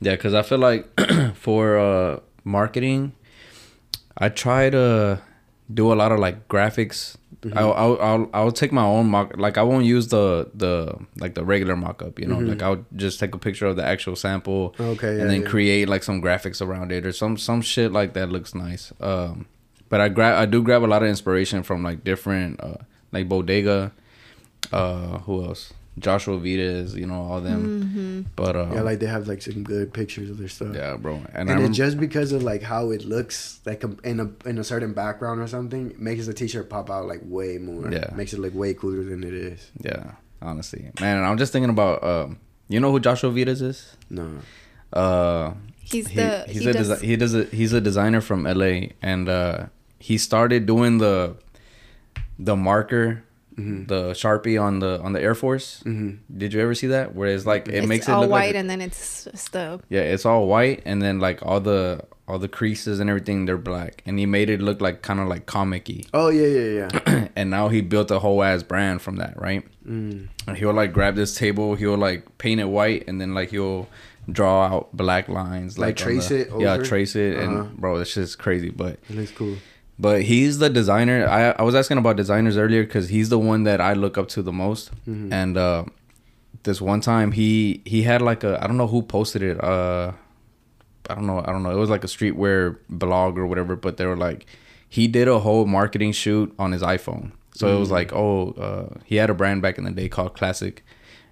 Yeah, because I feel like for marketing, I try to do a lot of, like, graphics. Mm-hmm. I'll take my own mock, like I won't use the regular mock-up, you know. Mm-hmm. Like I'll just take a picture of the actual sample, and then create like some graphics around it or some shit like that looks nice. But I do grab a lot of inspiration from like different like Bodega, who else? Joshua Vitas, you know, all them. Mm-hmm. But yeah, like they have like some good pictures of their stuff. Yeah, bro. And it's just because of like how it looks, like in a certain background or something, makes the t-shirt pop out like way more. Yeah, makes it look way cooler than it is. Yeah, honestly, man. I'm just thinking about you know who Joshua Vitas is? No. He's a designer from LA, and he started doing the marker. Mm-hmm. The Sharpie on the Air Force. Mm-hmm. Did you ever see that? Where it's like it makes it look white, like and then it's the yeah, it's all white, and then like all the creases and everything, they're black, and he made it look like kind of like comic-y. Oh yeah. And now he built a whole ass brand from that, right? Mm. And he'll like grab this table, he'll like paint it white, and then like he'll draw out black lines, like trace it, and bro, it's just crazy, but it looks cool. But he's the designer. I was asking about designers earlier because he's the one that I look up to the most. Mm-hmm. And this one time he had like a, I don't know who posted it. I don't know. It was like a streetwear blog or whatever. But they were like, he did a whole marketing shoot on his iPhone. So mm-hmm. It was like, he had a brand back in the day called Classic.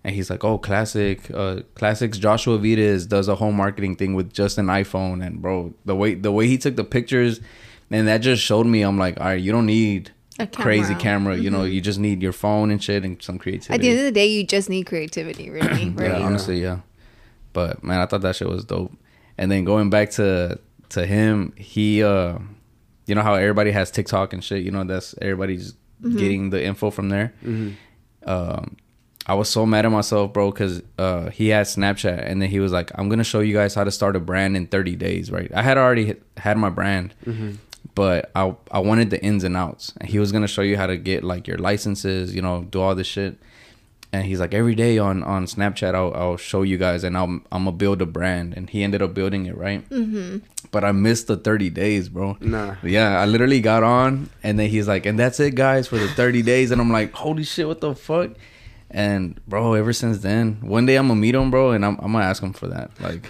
And he's like, Classic's Joshua Vitas does a whole marketing thing with just an iPhone. And bro, the way he took the pictures. And that just showed me, I'm like, all right, you don't need a crazy camera. Mm-hmm. You know, you just need your phone and shit and some creativity. At the end of the day, you just need creativity, really. Right? Yeah, honestly, yeah. But, man, I thought that shit was dope. And then going back to him, he, you know how everybody has TikTok and shit? You know, that's everybody's mm-hmm. getting the info from there. Mm-hmm. I was so mad at myself, bro, because he had Snapchat, and then he was like, I'm going to show you guys how to start a brand in 30 days, right? I had already had my brand. Mm-hmm. But I wanted the ins and outs. And he was going to show you how to get, like, your licenses, you know, do all this shit. And he's like, every day on Snapchat, I'll show you guys, and I'm going to build a brand. And he ended up building it, right? Mm-hmm. But I missed the 30 days, bro. Nah. Yeah, I literally got on, and then he's like, and that's it, guys, for the 30 days. And I'm like, holy shit, what the fuck? And, bro, ever since then, one day I'm going to meet him, bro, and I'm going to ask him for that. Like,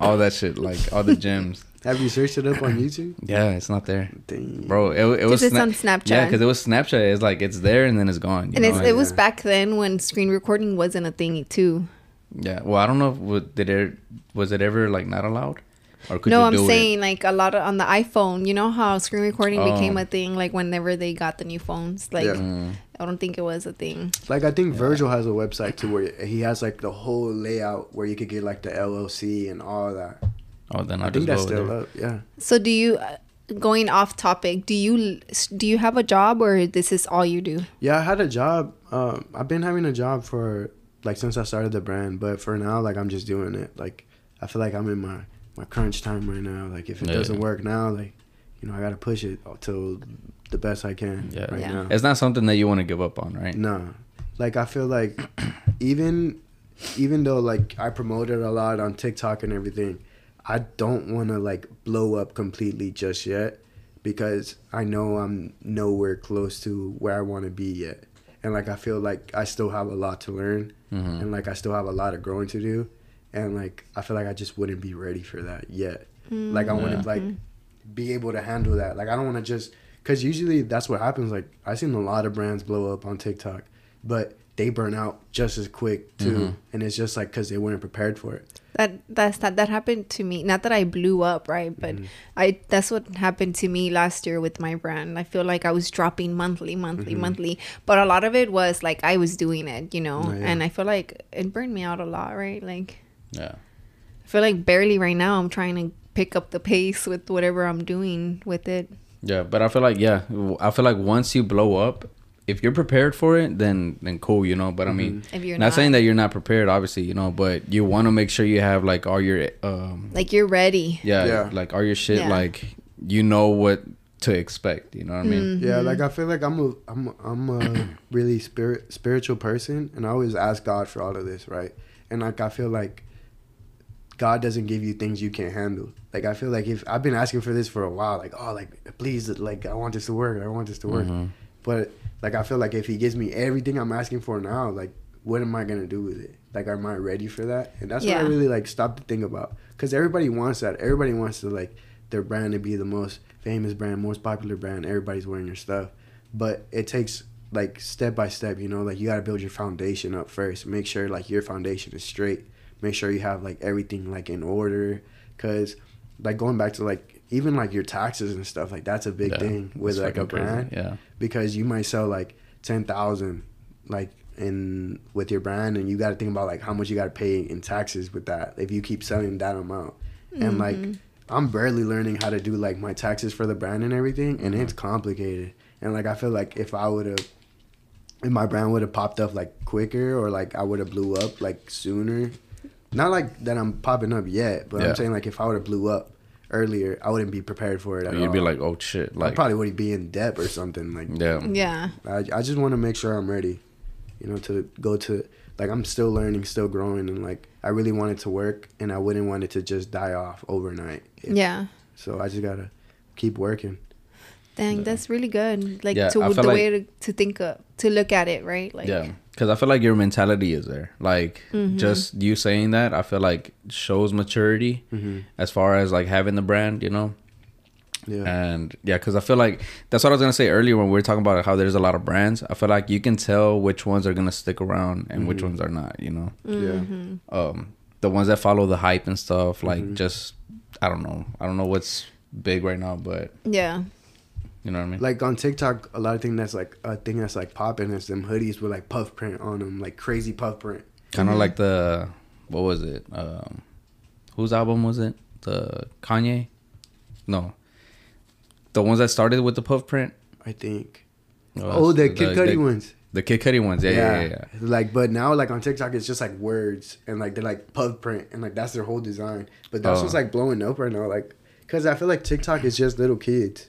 all that shit, like, all the gems. Have you searched it up on YouTube? Yeah, it's not there. Dang. Bro, it was... it's on Snapchat. Yeah, because it was Snapchat. It's like, it's there and then it's gone. You know? It was back then when screen recording wasn't a thing, too. Yeah. Well, I don't know. Was it ever, like, not allowed? Or could you do it? No, I'm saying, like, a lot of, on the iPhone. You know how screen recording became a thing, like, whenever they got the new phones? Like, I don't think it was a thing. Like, I think Virgil has a website, too, where he has, like, the whole layout where you could get, like, the LLC and all that. Oh, then I think that's still up, yeah. So do you, going off topic, do you have a job or this is all you do? Yeah, I had a job. I've been having a job for, like, since I started the brand. But for now, like, I'm just doing it. Like, I feel like I'm in my crunch time right now. Like, if it doesn't work now, like, you know, I got to push it till the best I can now. It's not something that you want to give up on, right? No. Like, I feel like even though, like, I promoted a lot on TikTok and everything, I don't want to, like, blow up completely just yet because I know I'm nowhere close to where I want to be yet. And, like, I feel like I still have a lot to learn mm-hmm. and, like, I still have a lot of growing to do. And, like, I feel like I just wouldn't be ready for that yet. Mm-hmm. Like, I want to, like, be able to handle that. Like, I don't want to just... Because usually that's what happens. Like, I've seen a lot of brands blow up on TikTok. But they burn out just as quick too. Mm-hmm. And it's just like because they weren't prepared for it. That happened to me. Not that I blew up, right? But mm-hmm. That's what happened to me last year with my brand. I feel like I was dropping monthly, mm-hmm. monthly. But a lot of it was like I was doing it, you know. Oh, yeah. And I feel like it burned me out a lot, right? Like, yeah. I feel like barely right now I'm trying to pick up the pace with whatever I'm doing with it. Yeah, but I feel like once you blow up, if you're prepared for it, then cool, you know. But mm-hmm. I mean, if you're not saying that you're not prepared, obviously, you know. But you want to make sure you have like all your like you're ready. Yeah, yeah. Like all your shit. Yeah. Like you know what to expect. You know what I mean? Mm-hmm. Yeah. Like I feel like I'm a really spiritual person, and I always ask God for all of this, right? And like I feel like God doesn't give you things you can't handle. Like I feel like if I've been asking for this for a while, like please, like I want this to work. Mm-hmm. But like, I feel like if he gives me everything I'm asking for now, like, what am I going to do with it? Like, am I ready for that? And that's what I really, like, stopped to think about. Because everybody wants that. Everybody wants to, like, their brand to be the most famous brand, most popular brand. Everybody's wearing your stuff. But it takes, like, step by step, you know? Like, you got to build your foundation up first. Make sure, like, your foundation is straight. Make sure you have, like, everything, like, in order. Because, like, going back to, like, even like your taxes and stuff, like that's a big thing with like a brand, because you might sell like 10,000 like in with your brand, and you got to think about like how much you got to pay in taxes with that if you keep selling that amount. Mm-hmm. And like I'm barely learning how to do like my taxes for the brand and everything, and it's complicated. And like I feel like if my brand would have popped up like quicker, or like I would have blew up like sooner, not like that I'm popping up yet, but I'm saying like if I would have blew up earlier, I wouldn't be prepared for it at all. You'd be like, oh shit, like I probably wouldn't be in debt or something. Like yeah I just want to make sure I'm ready, you know, to go to like I'm still learning, still growing, and like I really want it to work, and I wouldn't want it to just die off overnight. So I just gotta keep working. That's really good. Like to look at it, right? Like because I feel like your mentality is there. Like, mm-hmm. just you saying that, I feel like shows maturity as far as, like, having the brand, you know? Yeah. And, yeah, because I feel like that's what I was going to say earlier when we were talking about how there's a lot of brands. I feel like you can tell which ones are going to stick around and which ones are not, you know? Mm-hmm. Yeah. The ones that follow the hype and stuff, like, just, I don't know. I don't know what's big right now, but... Yeah. You know what I mean? Like on TikTok, a lot of things that's like a thing that's like popping is them hoodies with like puff print on them, like crazy puff print. Kind of like the, what was it? Whose album was it? The Kanye? No. The ones that started with the puff print? I think. The Kid Cudi ones. The Kid Cudi ones, yeah. Like, but now, like, on TikTok, it's just, like, words, and, like, they're, like, puff print, and, like, that's their whole design. But that's just, like, blowing up right now, like, because I feel like TikTok is just little kids.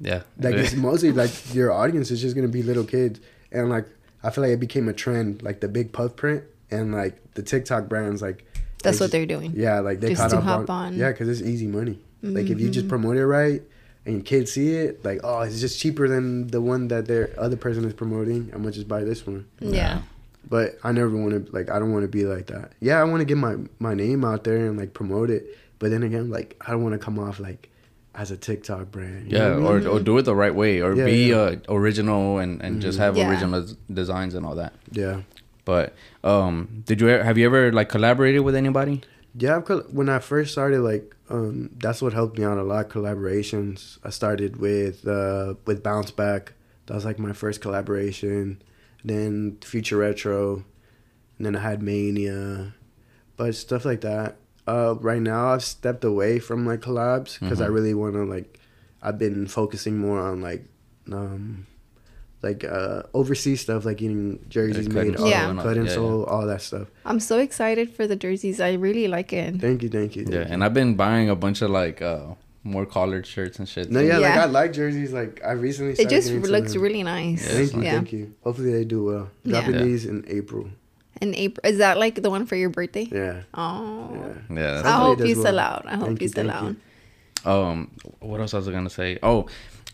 Yeah, like it's mostly like your audience is just gonna be little kids, and like I feel like it became a trend, like the big puff print, and like the TikTok brands, like that's what they're doing. Yeah, like they caught up on. Yeah, because it's easy money. Mm-hmm. Like if you just promote it right, and kids see it, like oh, it's just cheaper than the one that their other person is promoting. I'm gonna just buy this one. Yeah. But I never want to like I don't want to be like that. Yeah, I want to get my name out there and like promote it, but then again, like I don't want to come off like as a TikTok brand. You know what I mean? Or do it the right way, or original and just have original designs and all that. Yeah. But have you ever like collaborated with anybody? Yeah, when I first started, like that's what helped me out a lot, collaborations. I started with Bounce Back. That was like my first collaboration. Then Future Retro, and then I had Mania, but stuff like that. Right now I've stepped away from like collabs because I really want to like I've been focusing more on like overseas stuff, like getting jerseys made, cut and sole, all that stuff. I'm so excited for the jerseys. I really like it. Thank you. Yeah, and I've been buying a bunch of like more collared shirts and shit. Like I like jerseys. Like I recently started it just looks really nice. Yeah, thank you. Hopefully they do well. Dropping these in April. In April. Is that like the one for your birthday? Yeah. Oh. Yeah. I hope you sell out. What else was I gonna say? Oh,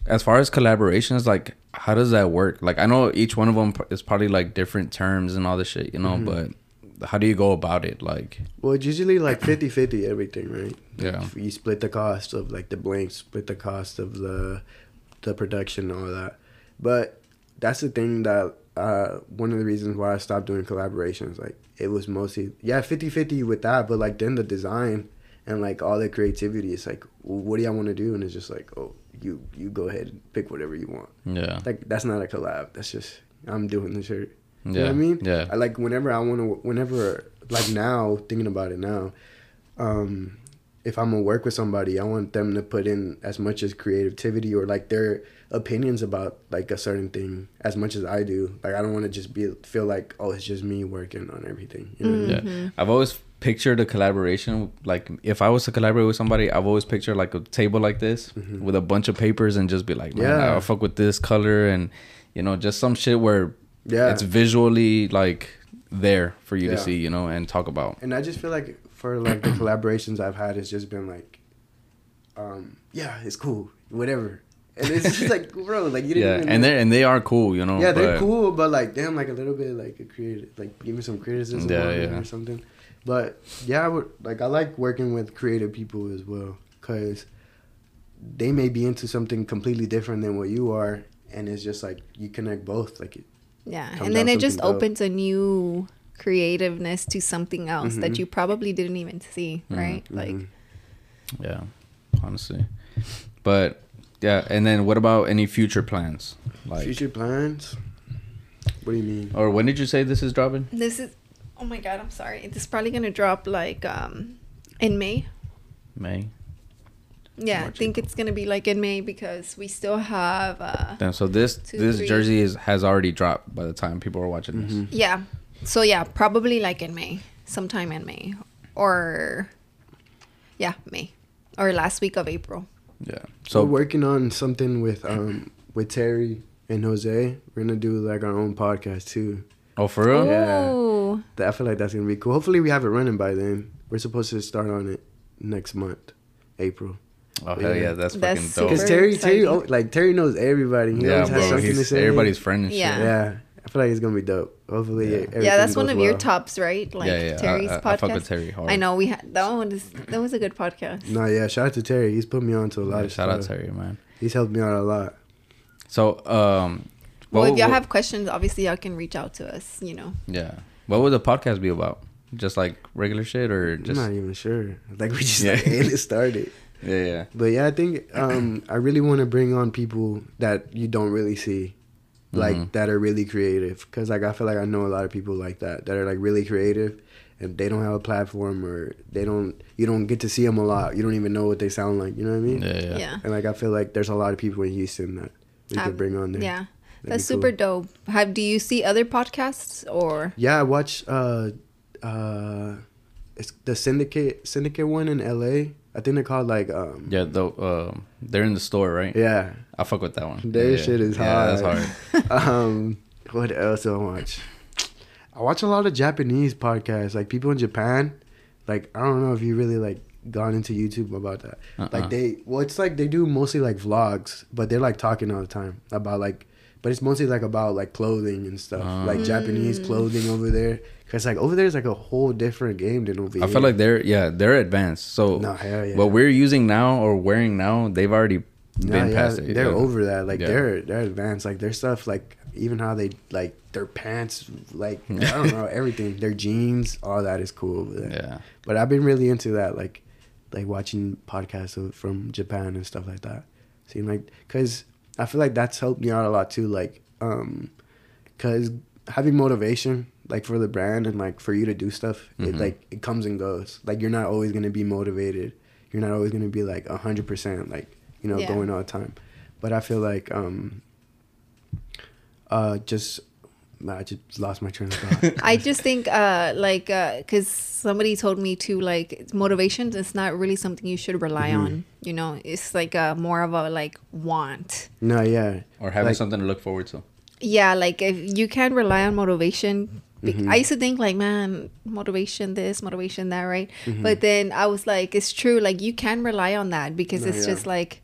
as far as collaborations, like how does that work? Like I know each one of them is probably like different terms and all this shit, you know. Mm-hmm. But how do you go about it? Like. Well, it's usually like 50-50 everything, right? Yeah. Like you split the cost of like the blanks, split the cost of the production, and all that. But that's the thing that one of the reasons why I stopped doing collaborations. Like, it was mostly, yeah, 50-50 with that, but, like, then the design and, like, all the creativity, it's like, what do y'all want to do? And it's just like, oh, you go ahead and pick whatever you want. Yeah. Like, that's not a collab. That's just, I'm doing the shirt. You know what I mean? Yeah. I, like, whenever, like, now, thinking about it now, if I'm gonna work with somebody, I want them to put in as much as creativity or, like, their opinions about, like, a certain thing as much as I do. Like, I don't want to just feel like, oh, it's just me working on everything. You know what I mean? Yeah. I've always pictured a collaboration, like, if I was to collaborate with somebody, I've always pictured, like, a table like this with a bunch of papers and just be like, man, I'll fuck with this color and, you know, just some shit where it's visually, like, there for you to see, you know, and talk about. And I just feel like for, like, the collaborations I've had, it's just been like, yeah, it's cool, whatever. And it's just like, bro, like, you didn't even know. And they are cool, you know. Yeah, they're cool, but, like, damn, like, a little bit, like, a creative, like, give me some criticism or something. But yeah, I like working with creative people as well, because they may be into something completely different than what you are, and it's just like you connect both, like, it. Yeah, and then it just opens a new creativeness to something else that you probably didn't even see, right? Like, yeah, honestly. But yeah, and then what about any future plans? Like, future plans? What do you mean? Or when did you say this is dropping? This is, oh my god, I'm sorry. This is probably gonna drop like in May. May. Yeah, I think it's gonna be like in May because we still have. Damn, so this jersey has already dropped by the time people are watching this. Yeah. So, yeah, probably, like, in May. Sometime in May. Or, yeah, May. Or last week of April. Yeah. So, we're working on something with Terry and Jose. We're going to do, like, our own podcast, too. Oh, for real? Ooh. Yeah. I feel like that's going to be cool. Hopefully, we have it running by then. We're supposed to start on it next month, April. Oh, hell yeah, that's fucking dope. Because Terry knows everybody. He always has something to say. Everybody's friend and shit. Yeah. I feel like it's going to be dope. Hopefully, yeah, that's one of your tops, right? Like, Terry's podcast. I fuck with Terry hard. I know we had that was a good podcast. No, yeah, shout out to Terry. He's put me on to a lot of stuff. Shout out Terry, man. He's helped me out a lot. So, well, if y'all have questions, obviously y'all can reach out to us. You know. Yeah. What would the podcast be about? Just like regular shit, or just? I'm not even sure. Like, we just it started. Yeah. But yeah, I think I really want to bring on people that you don't really see. Like, that are really creative, because, like, I feel like I know a lot of people like that are, like, really creative, and they don't have a platform, or you don't get to see them a lot. You don't even know what they sound like, you know what I mean? Yeah. And, like, I feel like there's a lot of people in Houston that we could bring on there. Yeah, that's super dope. Do you see other podcasts or? Yeah, I watch it's the Syndicate one in LA. I think they're called, like, they're in the store, right? Yeah. I fuck with that one. Their shit is hard. Yeah, that's hard. What else do I watch? I watch a lot of Japanese podcasts. Like, people in Japan, like, I don't know if you really, like, gone into YouTube about that. Like, it's like they do mostly, like, vlogs, but they're, like, talking all the time about, like, but it's mostly, like, about, like, clothing and stuff. Like, Japanese clothing over there. Because, like, over there is, like, a whole different game than over here. I feel like they're advanced. So, what we're using now or wearing now, they've already been past it. They're over that. Like, they're advanced. Like, their stuff, like, even how they, like, their pants, like, I don't know, everything. Their jeans, all that is cool over there. Yeah. But I've been really into that, like watching podcasts from Japan and stuff like that. Seeing, like, because I feel like that's helped me out a lot, too. Like, because having motivation, like, for the brand and, like, for you to do stuff, it, like, it comes and goes. Like, you're not always going to be motivated. You're not always going to be, like, 100%, like, you know, going all the time. But I feel like I just lost my train of thought. I just think, because somebody told me to, like, motivation is not really something you should rely on. You know, it's, like, more of a, like, want. No, yeah. Or having, like, something to look forward to. Yeah, like, if you can't rely on motivation. I used to think, like, man, motivation this, motivation that, right? But then I was like, it's true. Like, you can rely on that because it's just, like,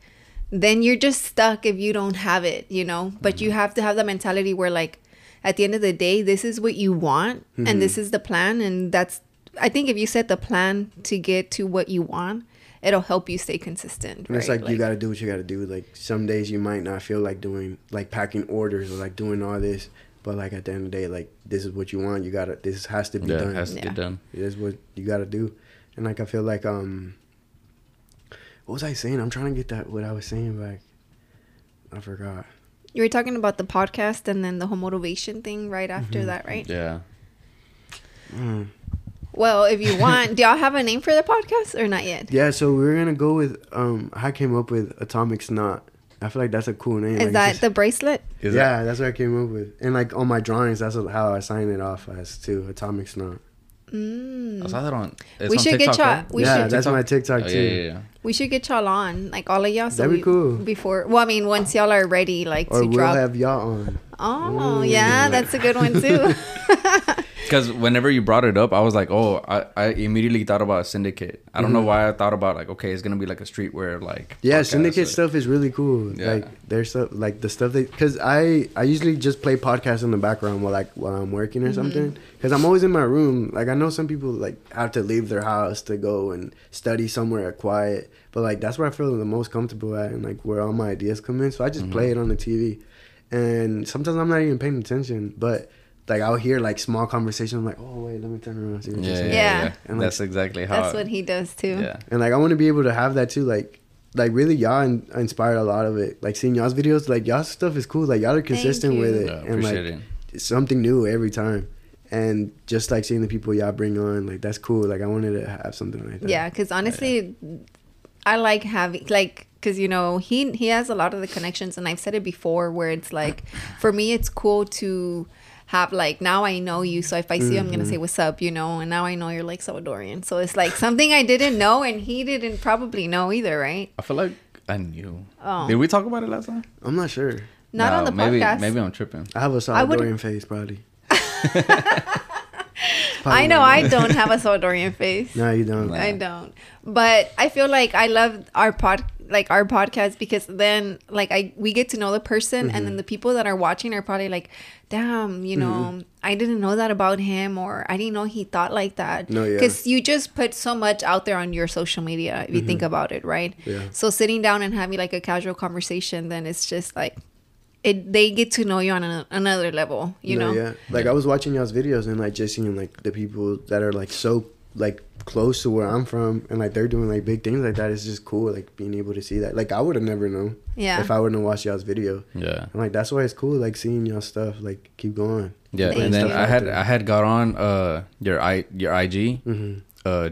then you're just stuck if you don't have it, you know? But you have to have the mentality where, like, at the end of the day, this is what you want and this is the plan. And that's, I think if you set the plan to get to what you want, it'll help you stay consistent. Right? It's like, you got to do what you got to do. Like, some days you might not feel like doing, like, packing orders or, like, doing all this. But like at the end of the day, like this is what you want. You gotta. This has to be done. It has to get done. This is what you gotta do. And like I feel like what was I saying? I'm trying to get that what I was saying back. I forgot. You were talking about the podcast and then the whole motivation thing right after that, right? Yeah. Mm. Well, if you want, do y'all have a name for the podcast or not yet? Yeah, so we're gonna go with I came up with Atomic Snot. I feel like that's a cool name. Is like that just the bracelet? Yeah, that's what I came up with. And like on my drawings, that's how I sign it off as too, Atomic Snot. Mm. I saw that on We on should TikTok, get y'all. Right? Yeah, that's on my TikTok too. Yeah. We should get y'all on, like all of y'all. So that'd be cool. Before, well, I mean, once y'all are ready, like or to drop. Or we'll have y'all on. Oh, yeah, that's a good one too. Because whenever you brought it up, I was like, oh, I immediately thought about Syndicate. I don't know why I thought about like, okay, it's gonna be like a streetwear like. Yeah, podcast, Syndicate stuff is really cool. Yeah. Like their stuff, like the stuff that, because I usually just play podcasts in the background while I'm working or something. Because I'm always in my room. Like I know some people like have to leave their house to go and study somewhere quiet, but like that's where I feel the most comfortable at and like where all my ideas come in. So I just play it on the TV, and sometimes I'm not even paying attention, but. Like, I'll hear, like, small conversations. I'm like, oh, wait, let me turn around and see what you're saying. Yeah. And, like, that's exactly how. That's what he does, too. Yeah. And, like, I want to be able to have that, too. Like really, y'all inspired a lot of it. Like, seeing y'all's videos, like, y'all's stuff is cool. Like, y'all are consistent with it. And, like, it's something new every time. And just, like, seeing the people y'all bring on, like, that's cool. Like, I wanted to have something like that. Yeah, because, honestly, I like having, like, because, you know, he has a lot of the connections. And I've said it before where it's, like, for me, it's cool to have like now I know you, so if I see you, I'm gonna say what's up, you know. And now I know you're like Salvadorian, so it's like something I didn't know and he didn't probably know either, right? I feel like I knew. Oh, did we talk about it last time? I'm not sure. Not on the podcast. Maybe I'm tripping. I have a Salvadorian face probably. I know I don't have a Salvadorian face. No, you don't. I don't. But I feel like I love our podcast because then like we get to know the person and then the people that are watching are probably like, damn, you know, I didn't know that about him, or I didn't know he thought like that. No, yeah. Because you just put so much out there on your social media if you think about it, right? Yeah. So sitting down and having like a casual conversation, then it's just like they get to know you on another level, you know? Yeah. Like I was watching y'all's videos and like just seeing like the people that are like so like close to where I'm from and like they're doing like big things like that. It's just cool like being able to see that. Like I would have never known if I wouldn't have watched y'all's video. Yeah. And like that's why it's cool like seeing y'all stuff like keep going. Yeah. And then I had got on your IG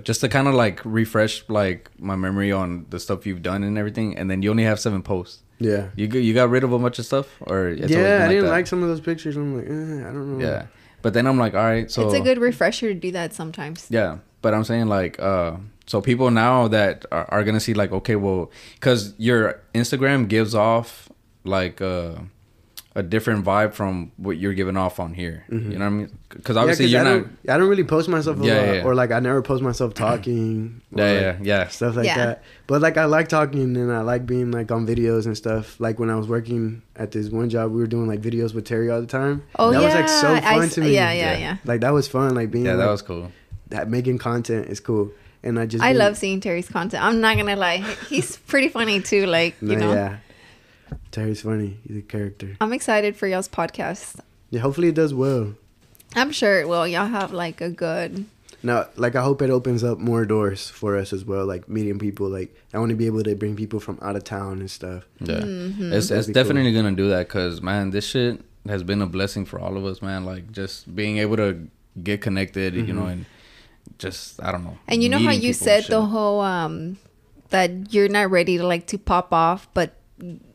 just to kind of like refresh like my memory on the stuff you've done and everything. And then you only have 7 posts. Yeah. You got rid of a bunch of stuff or it's I didn't like some of those pictures. I'm like I don't know. Yeah. But then I'm like, all right, so it's a good refresher to do that sometimes. Yeah. But I'm saying like, so people now that are going to see like, okay, well, because your Instagram gives off like a different vibe from what you're giving off on here. You know what I mean? Because obviously I don't really post myself a lot. Or like I never post myself talking. Stuff like that. But like I like talking and I like being like on videos and stuff. Like when I was working at this one job, we were doing like videos with Terry all the time. Oh, that was like so fun to me. Yeah. Like that was fun. Like being that was cool. That making content is cool, and I love seeing Terry's content. I'm not gonna lie, he's pretty funny too. Like Terry's funny. He's a character. I'm excited for y'all's podcast. Yeah, hopefully it does well. I'm sure it will. Y'all have like a good. No, like I hope it opens up more doors for us as well. Like meeting people. Like I want to be able to bring people from out of town and stuff. Yeah, it's definitely cool. Gonna do that because man, this shit has been a blessing for all of us, man. Like just being able to get connected, you know, and. Just I don't know. And you know how you said the whole that you're not ready to like to pop off, but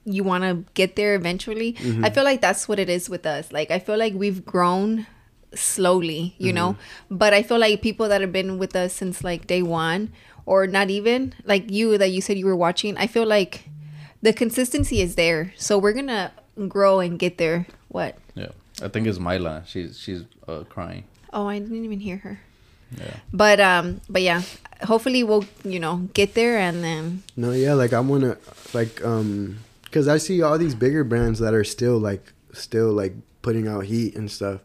you want to get there eventually. I feel like that's what it is with us. Like I feel like we've grown slowly, you know, but I feel like people that have been with us since like day one, or not even like you that you said you were watching, I feel like the consistency is there, so we're gonna grow and get there. What? Yeah, I think it's Myla. She's crying. Oh, I didn't even hear her. Yeah. But yeah, hopefully we'll, you know, get there and then. No, yeah, like I wanna like because I see all these bigger brands that are still like putting out heat and stuff.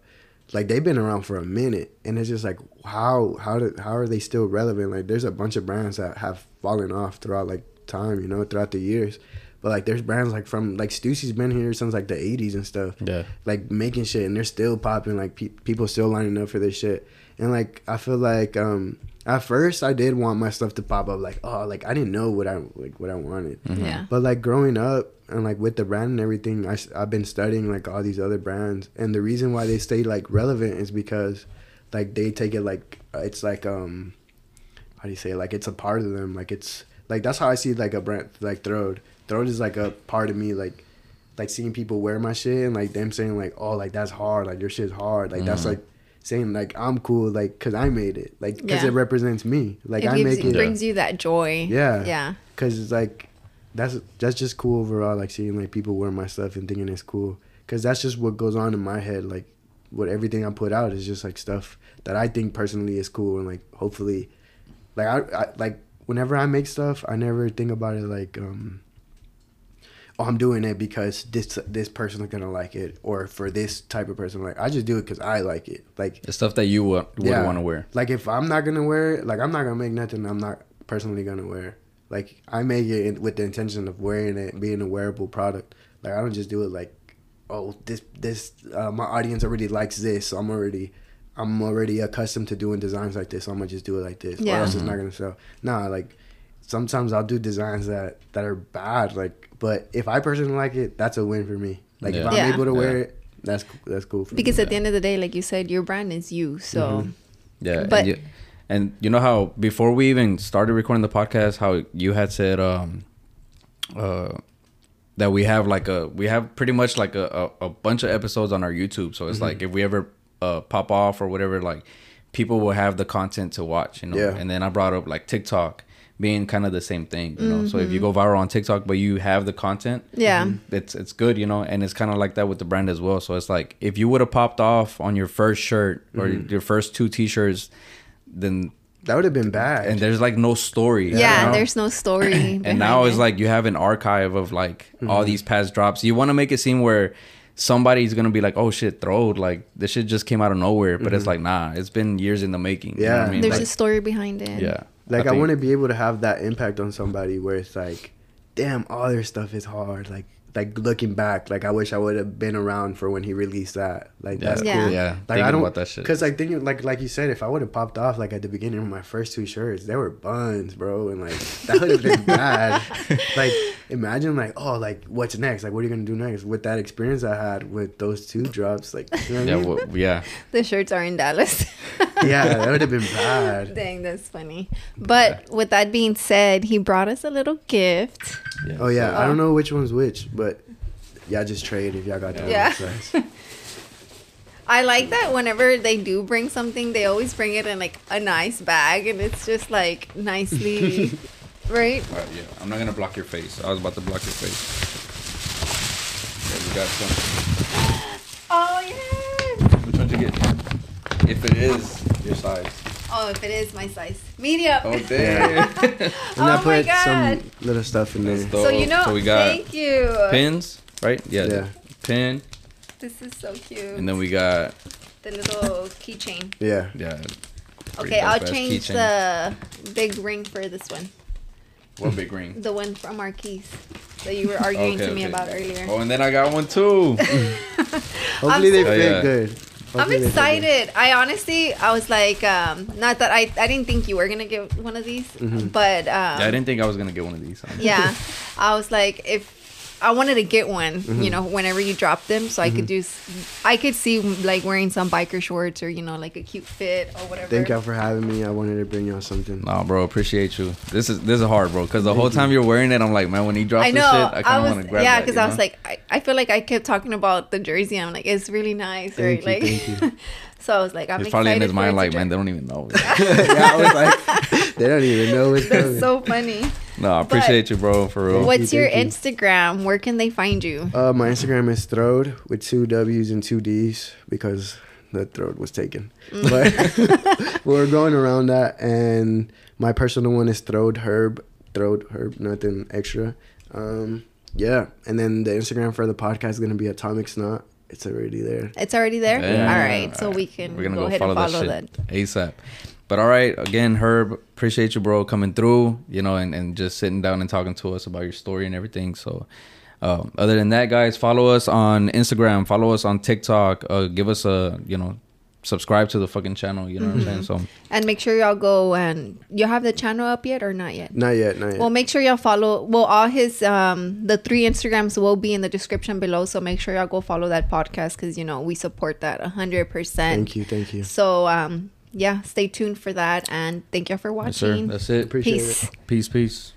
Like they've been around for a minute, and it's just like how are they still relevant? Like there's a bunch of brands that have fallen off throughout like time, you know, throughout the years. But like there's brands like from like Stussy's been here since like the 80s and stuff. Yeah. Like making shit and they're still popping. Like people still lining up for this shit. And like I feel like at first I did want my stuff to pop up. Like oh, like I didn't know what I wanted. Mm-hmm. Yeah. But like growing up and like with the brand and everything, I've been studying like all these other brands, and the reason why they stay like relevant is because like they take it like it's like how do you say it? Like it's a part of them. Like it's like that's how I see like a brand like Throwed. Throat is like a part of me, like seeing people wear my shit and like them saying like, oh, like that's hard, like your shit's hard, like that's like saying like I'm cool, like because I made it, like because it represents me, like it brings you that joy, yeah, because it's like that's just cool overall, like seeing like people wear my stuff and thinking it's cool, because that's just what goes on in my head, like what everything I put out is just like stuff that I think personally is cool, and like hopefully, like I like whenever I make stuff, I never think about it like oh, I'm doing it because this person is gonna like it, or for this type of person. Like I just do it because I like it. Like the stuff that you would want to wear. Like if I'm not gonna wear it, like I'm not gonna make nothing I'm not personally gonna wear. Like I make it with the intention of wearing it, being a wearable product. Like I don't just do it like, oh, this my audience already likes this, so I'm already accustomed to doing designs like this, so I'm gonna just do it like this. Yeah. Or else it's not gonna sell. Nah, like sometimes I'll do designs that are bad, like. But if I personally like it, that's a win for me. Like if I'm able to wear it, that's cool for me. Because at the end of the day, like you said, your brand is you. So yeah, but and you know how before we even started recording the podcast, how you had said that we have pretty much like a bunch of episodes on our YouTube. So it's like if we ever pop off or whatever, like people will have the content to watch, you know. Yeah. And then I brought up like TikTok being kind of the same thing, you know. So if you go viral on TikTok but you have the content, it's good, you know. And it's kind of like that with the brand as well. So it's like if you would have popped off on your first shirt or your first 2 t-shirts, then that would have been bad. And there's like no story, you know? There's no story. And now it's like you have an archive of like all these past drops. You want to make it seem where somebody's gonna be like, oh shit, Throwed, like this shit just came out of nowhere, but it's like, nah, it's been years in the making. You know what I mean? There's a story behind it. Like, I want to be able to have that impact on somebody where it's like, damn, all their stuff is hard. Like looking back, like, I wish I would have been around for when he released that. Like, that's cool. Yeah, like, I don't about that shit. Because, like, thinking, like you said, if I would have popped off, like, at the beginning of my first 2 shirts, they were buns, bro. And, like, that would have been bad. Like, imagine, like, oh, like, what's next? Like, what are you going to do next? With that experience I had with those 2 drops, like, you know what I mean? Well, the shirts are in Dallas. That would have been bad. Dang, that's funny. But with that being said, he brought us a little gift. Yeah. Oh, yeah. So, I don't know which one's which, but y'all just trade if y'all got that. Yeah. I like that whenever they do bring something, they always bring it in like a nice bag, and it's just like nicely, right? Yeah. I'm not going to block your face. I was about to block your face. Yeah, we got some. Oh, yeah. Which one did you get? If it is your size. Oh, if it is my size. Medium. Oh, damn. And I put some little stuff in there. So, you know, so we got thank you. Pins, right? Yeah. Pin. This is so cute. And then we got the little keychain. Yeah. Okay, I'll change the big ring for this one. What big ring? The one from our keys that you were arguing to me about earlier. Oh, and then I got one too. Hopefully they fit good. I'm excited. I was like, not that I didn't think you were going to get one of these, but... I didn't think I was going to get one of these. I was like, if... I wanted to get one, you know, whenever you drop them, so I could see like wearing some biker shorts or, you know, like a cute fit or whatever. Thank y'all for having me. I wanted to bring y'all something. No, bro, appreciate you. This is hard, bro, because the whole time you're wearing it, I'm like, man, when he drops this shit, I kind of want to grab it. Yeah, because I was like, I feel like I kept talking about the jersey. I'm like, it's really nice, right? Like, thank you. So I was like, it's probably in his mind, like, man, they don't even know. I was like, they don't even know it's coming. That's so funny. No, I appreciate you, bro, for real. What's your Instagram? Where can they find you? My Instagram is Throwed with 2 W's and 2 D's because the Throwed was taken. But we're going around that. And my personal one is Throwed Herb, nothing extra. And then the Instagram for the podcast is going to be Atomic Snot. It's already there. Yeah. All right. So we can go ahead and follow that ASAP. But all right, again, Herb, appreciate you, bro, coming through, you know, and just sitting down and talking to us about your story and everything. So other than that, guys, follow us on Instagram, follow us on TikTok, give us a, you know, subscribe to the fucking channel, you know what I'm saying? So, and make sure y'all go and you have the channel up yet or not yet? Not yet. Well, make sure y'all follow. Well, all his the three Instagrams will be in the description below, so make sure y'all go follow that podcast, because you know we support that 100%. Thank you. So yeah, stay tuned for that, and thank y'all for watching. Yes, sir. That's it. Appreciate it. Peace.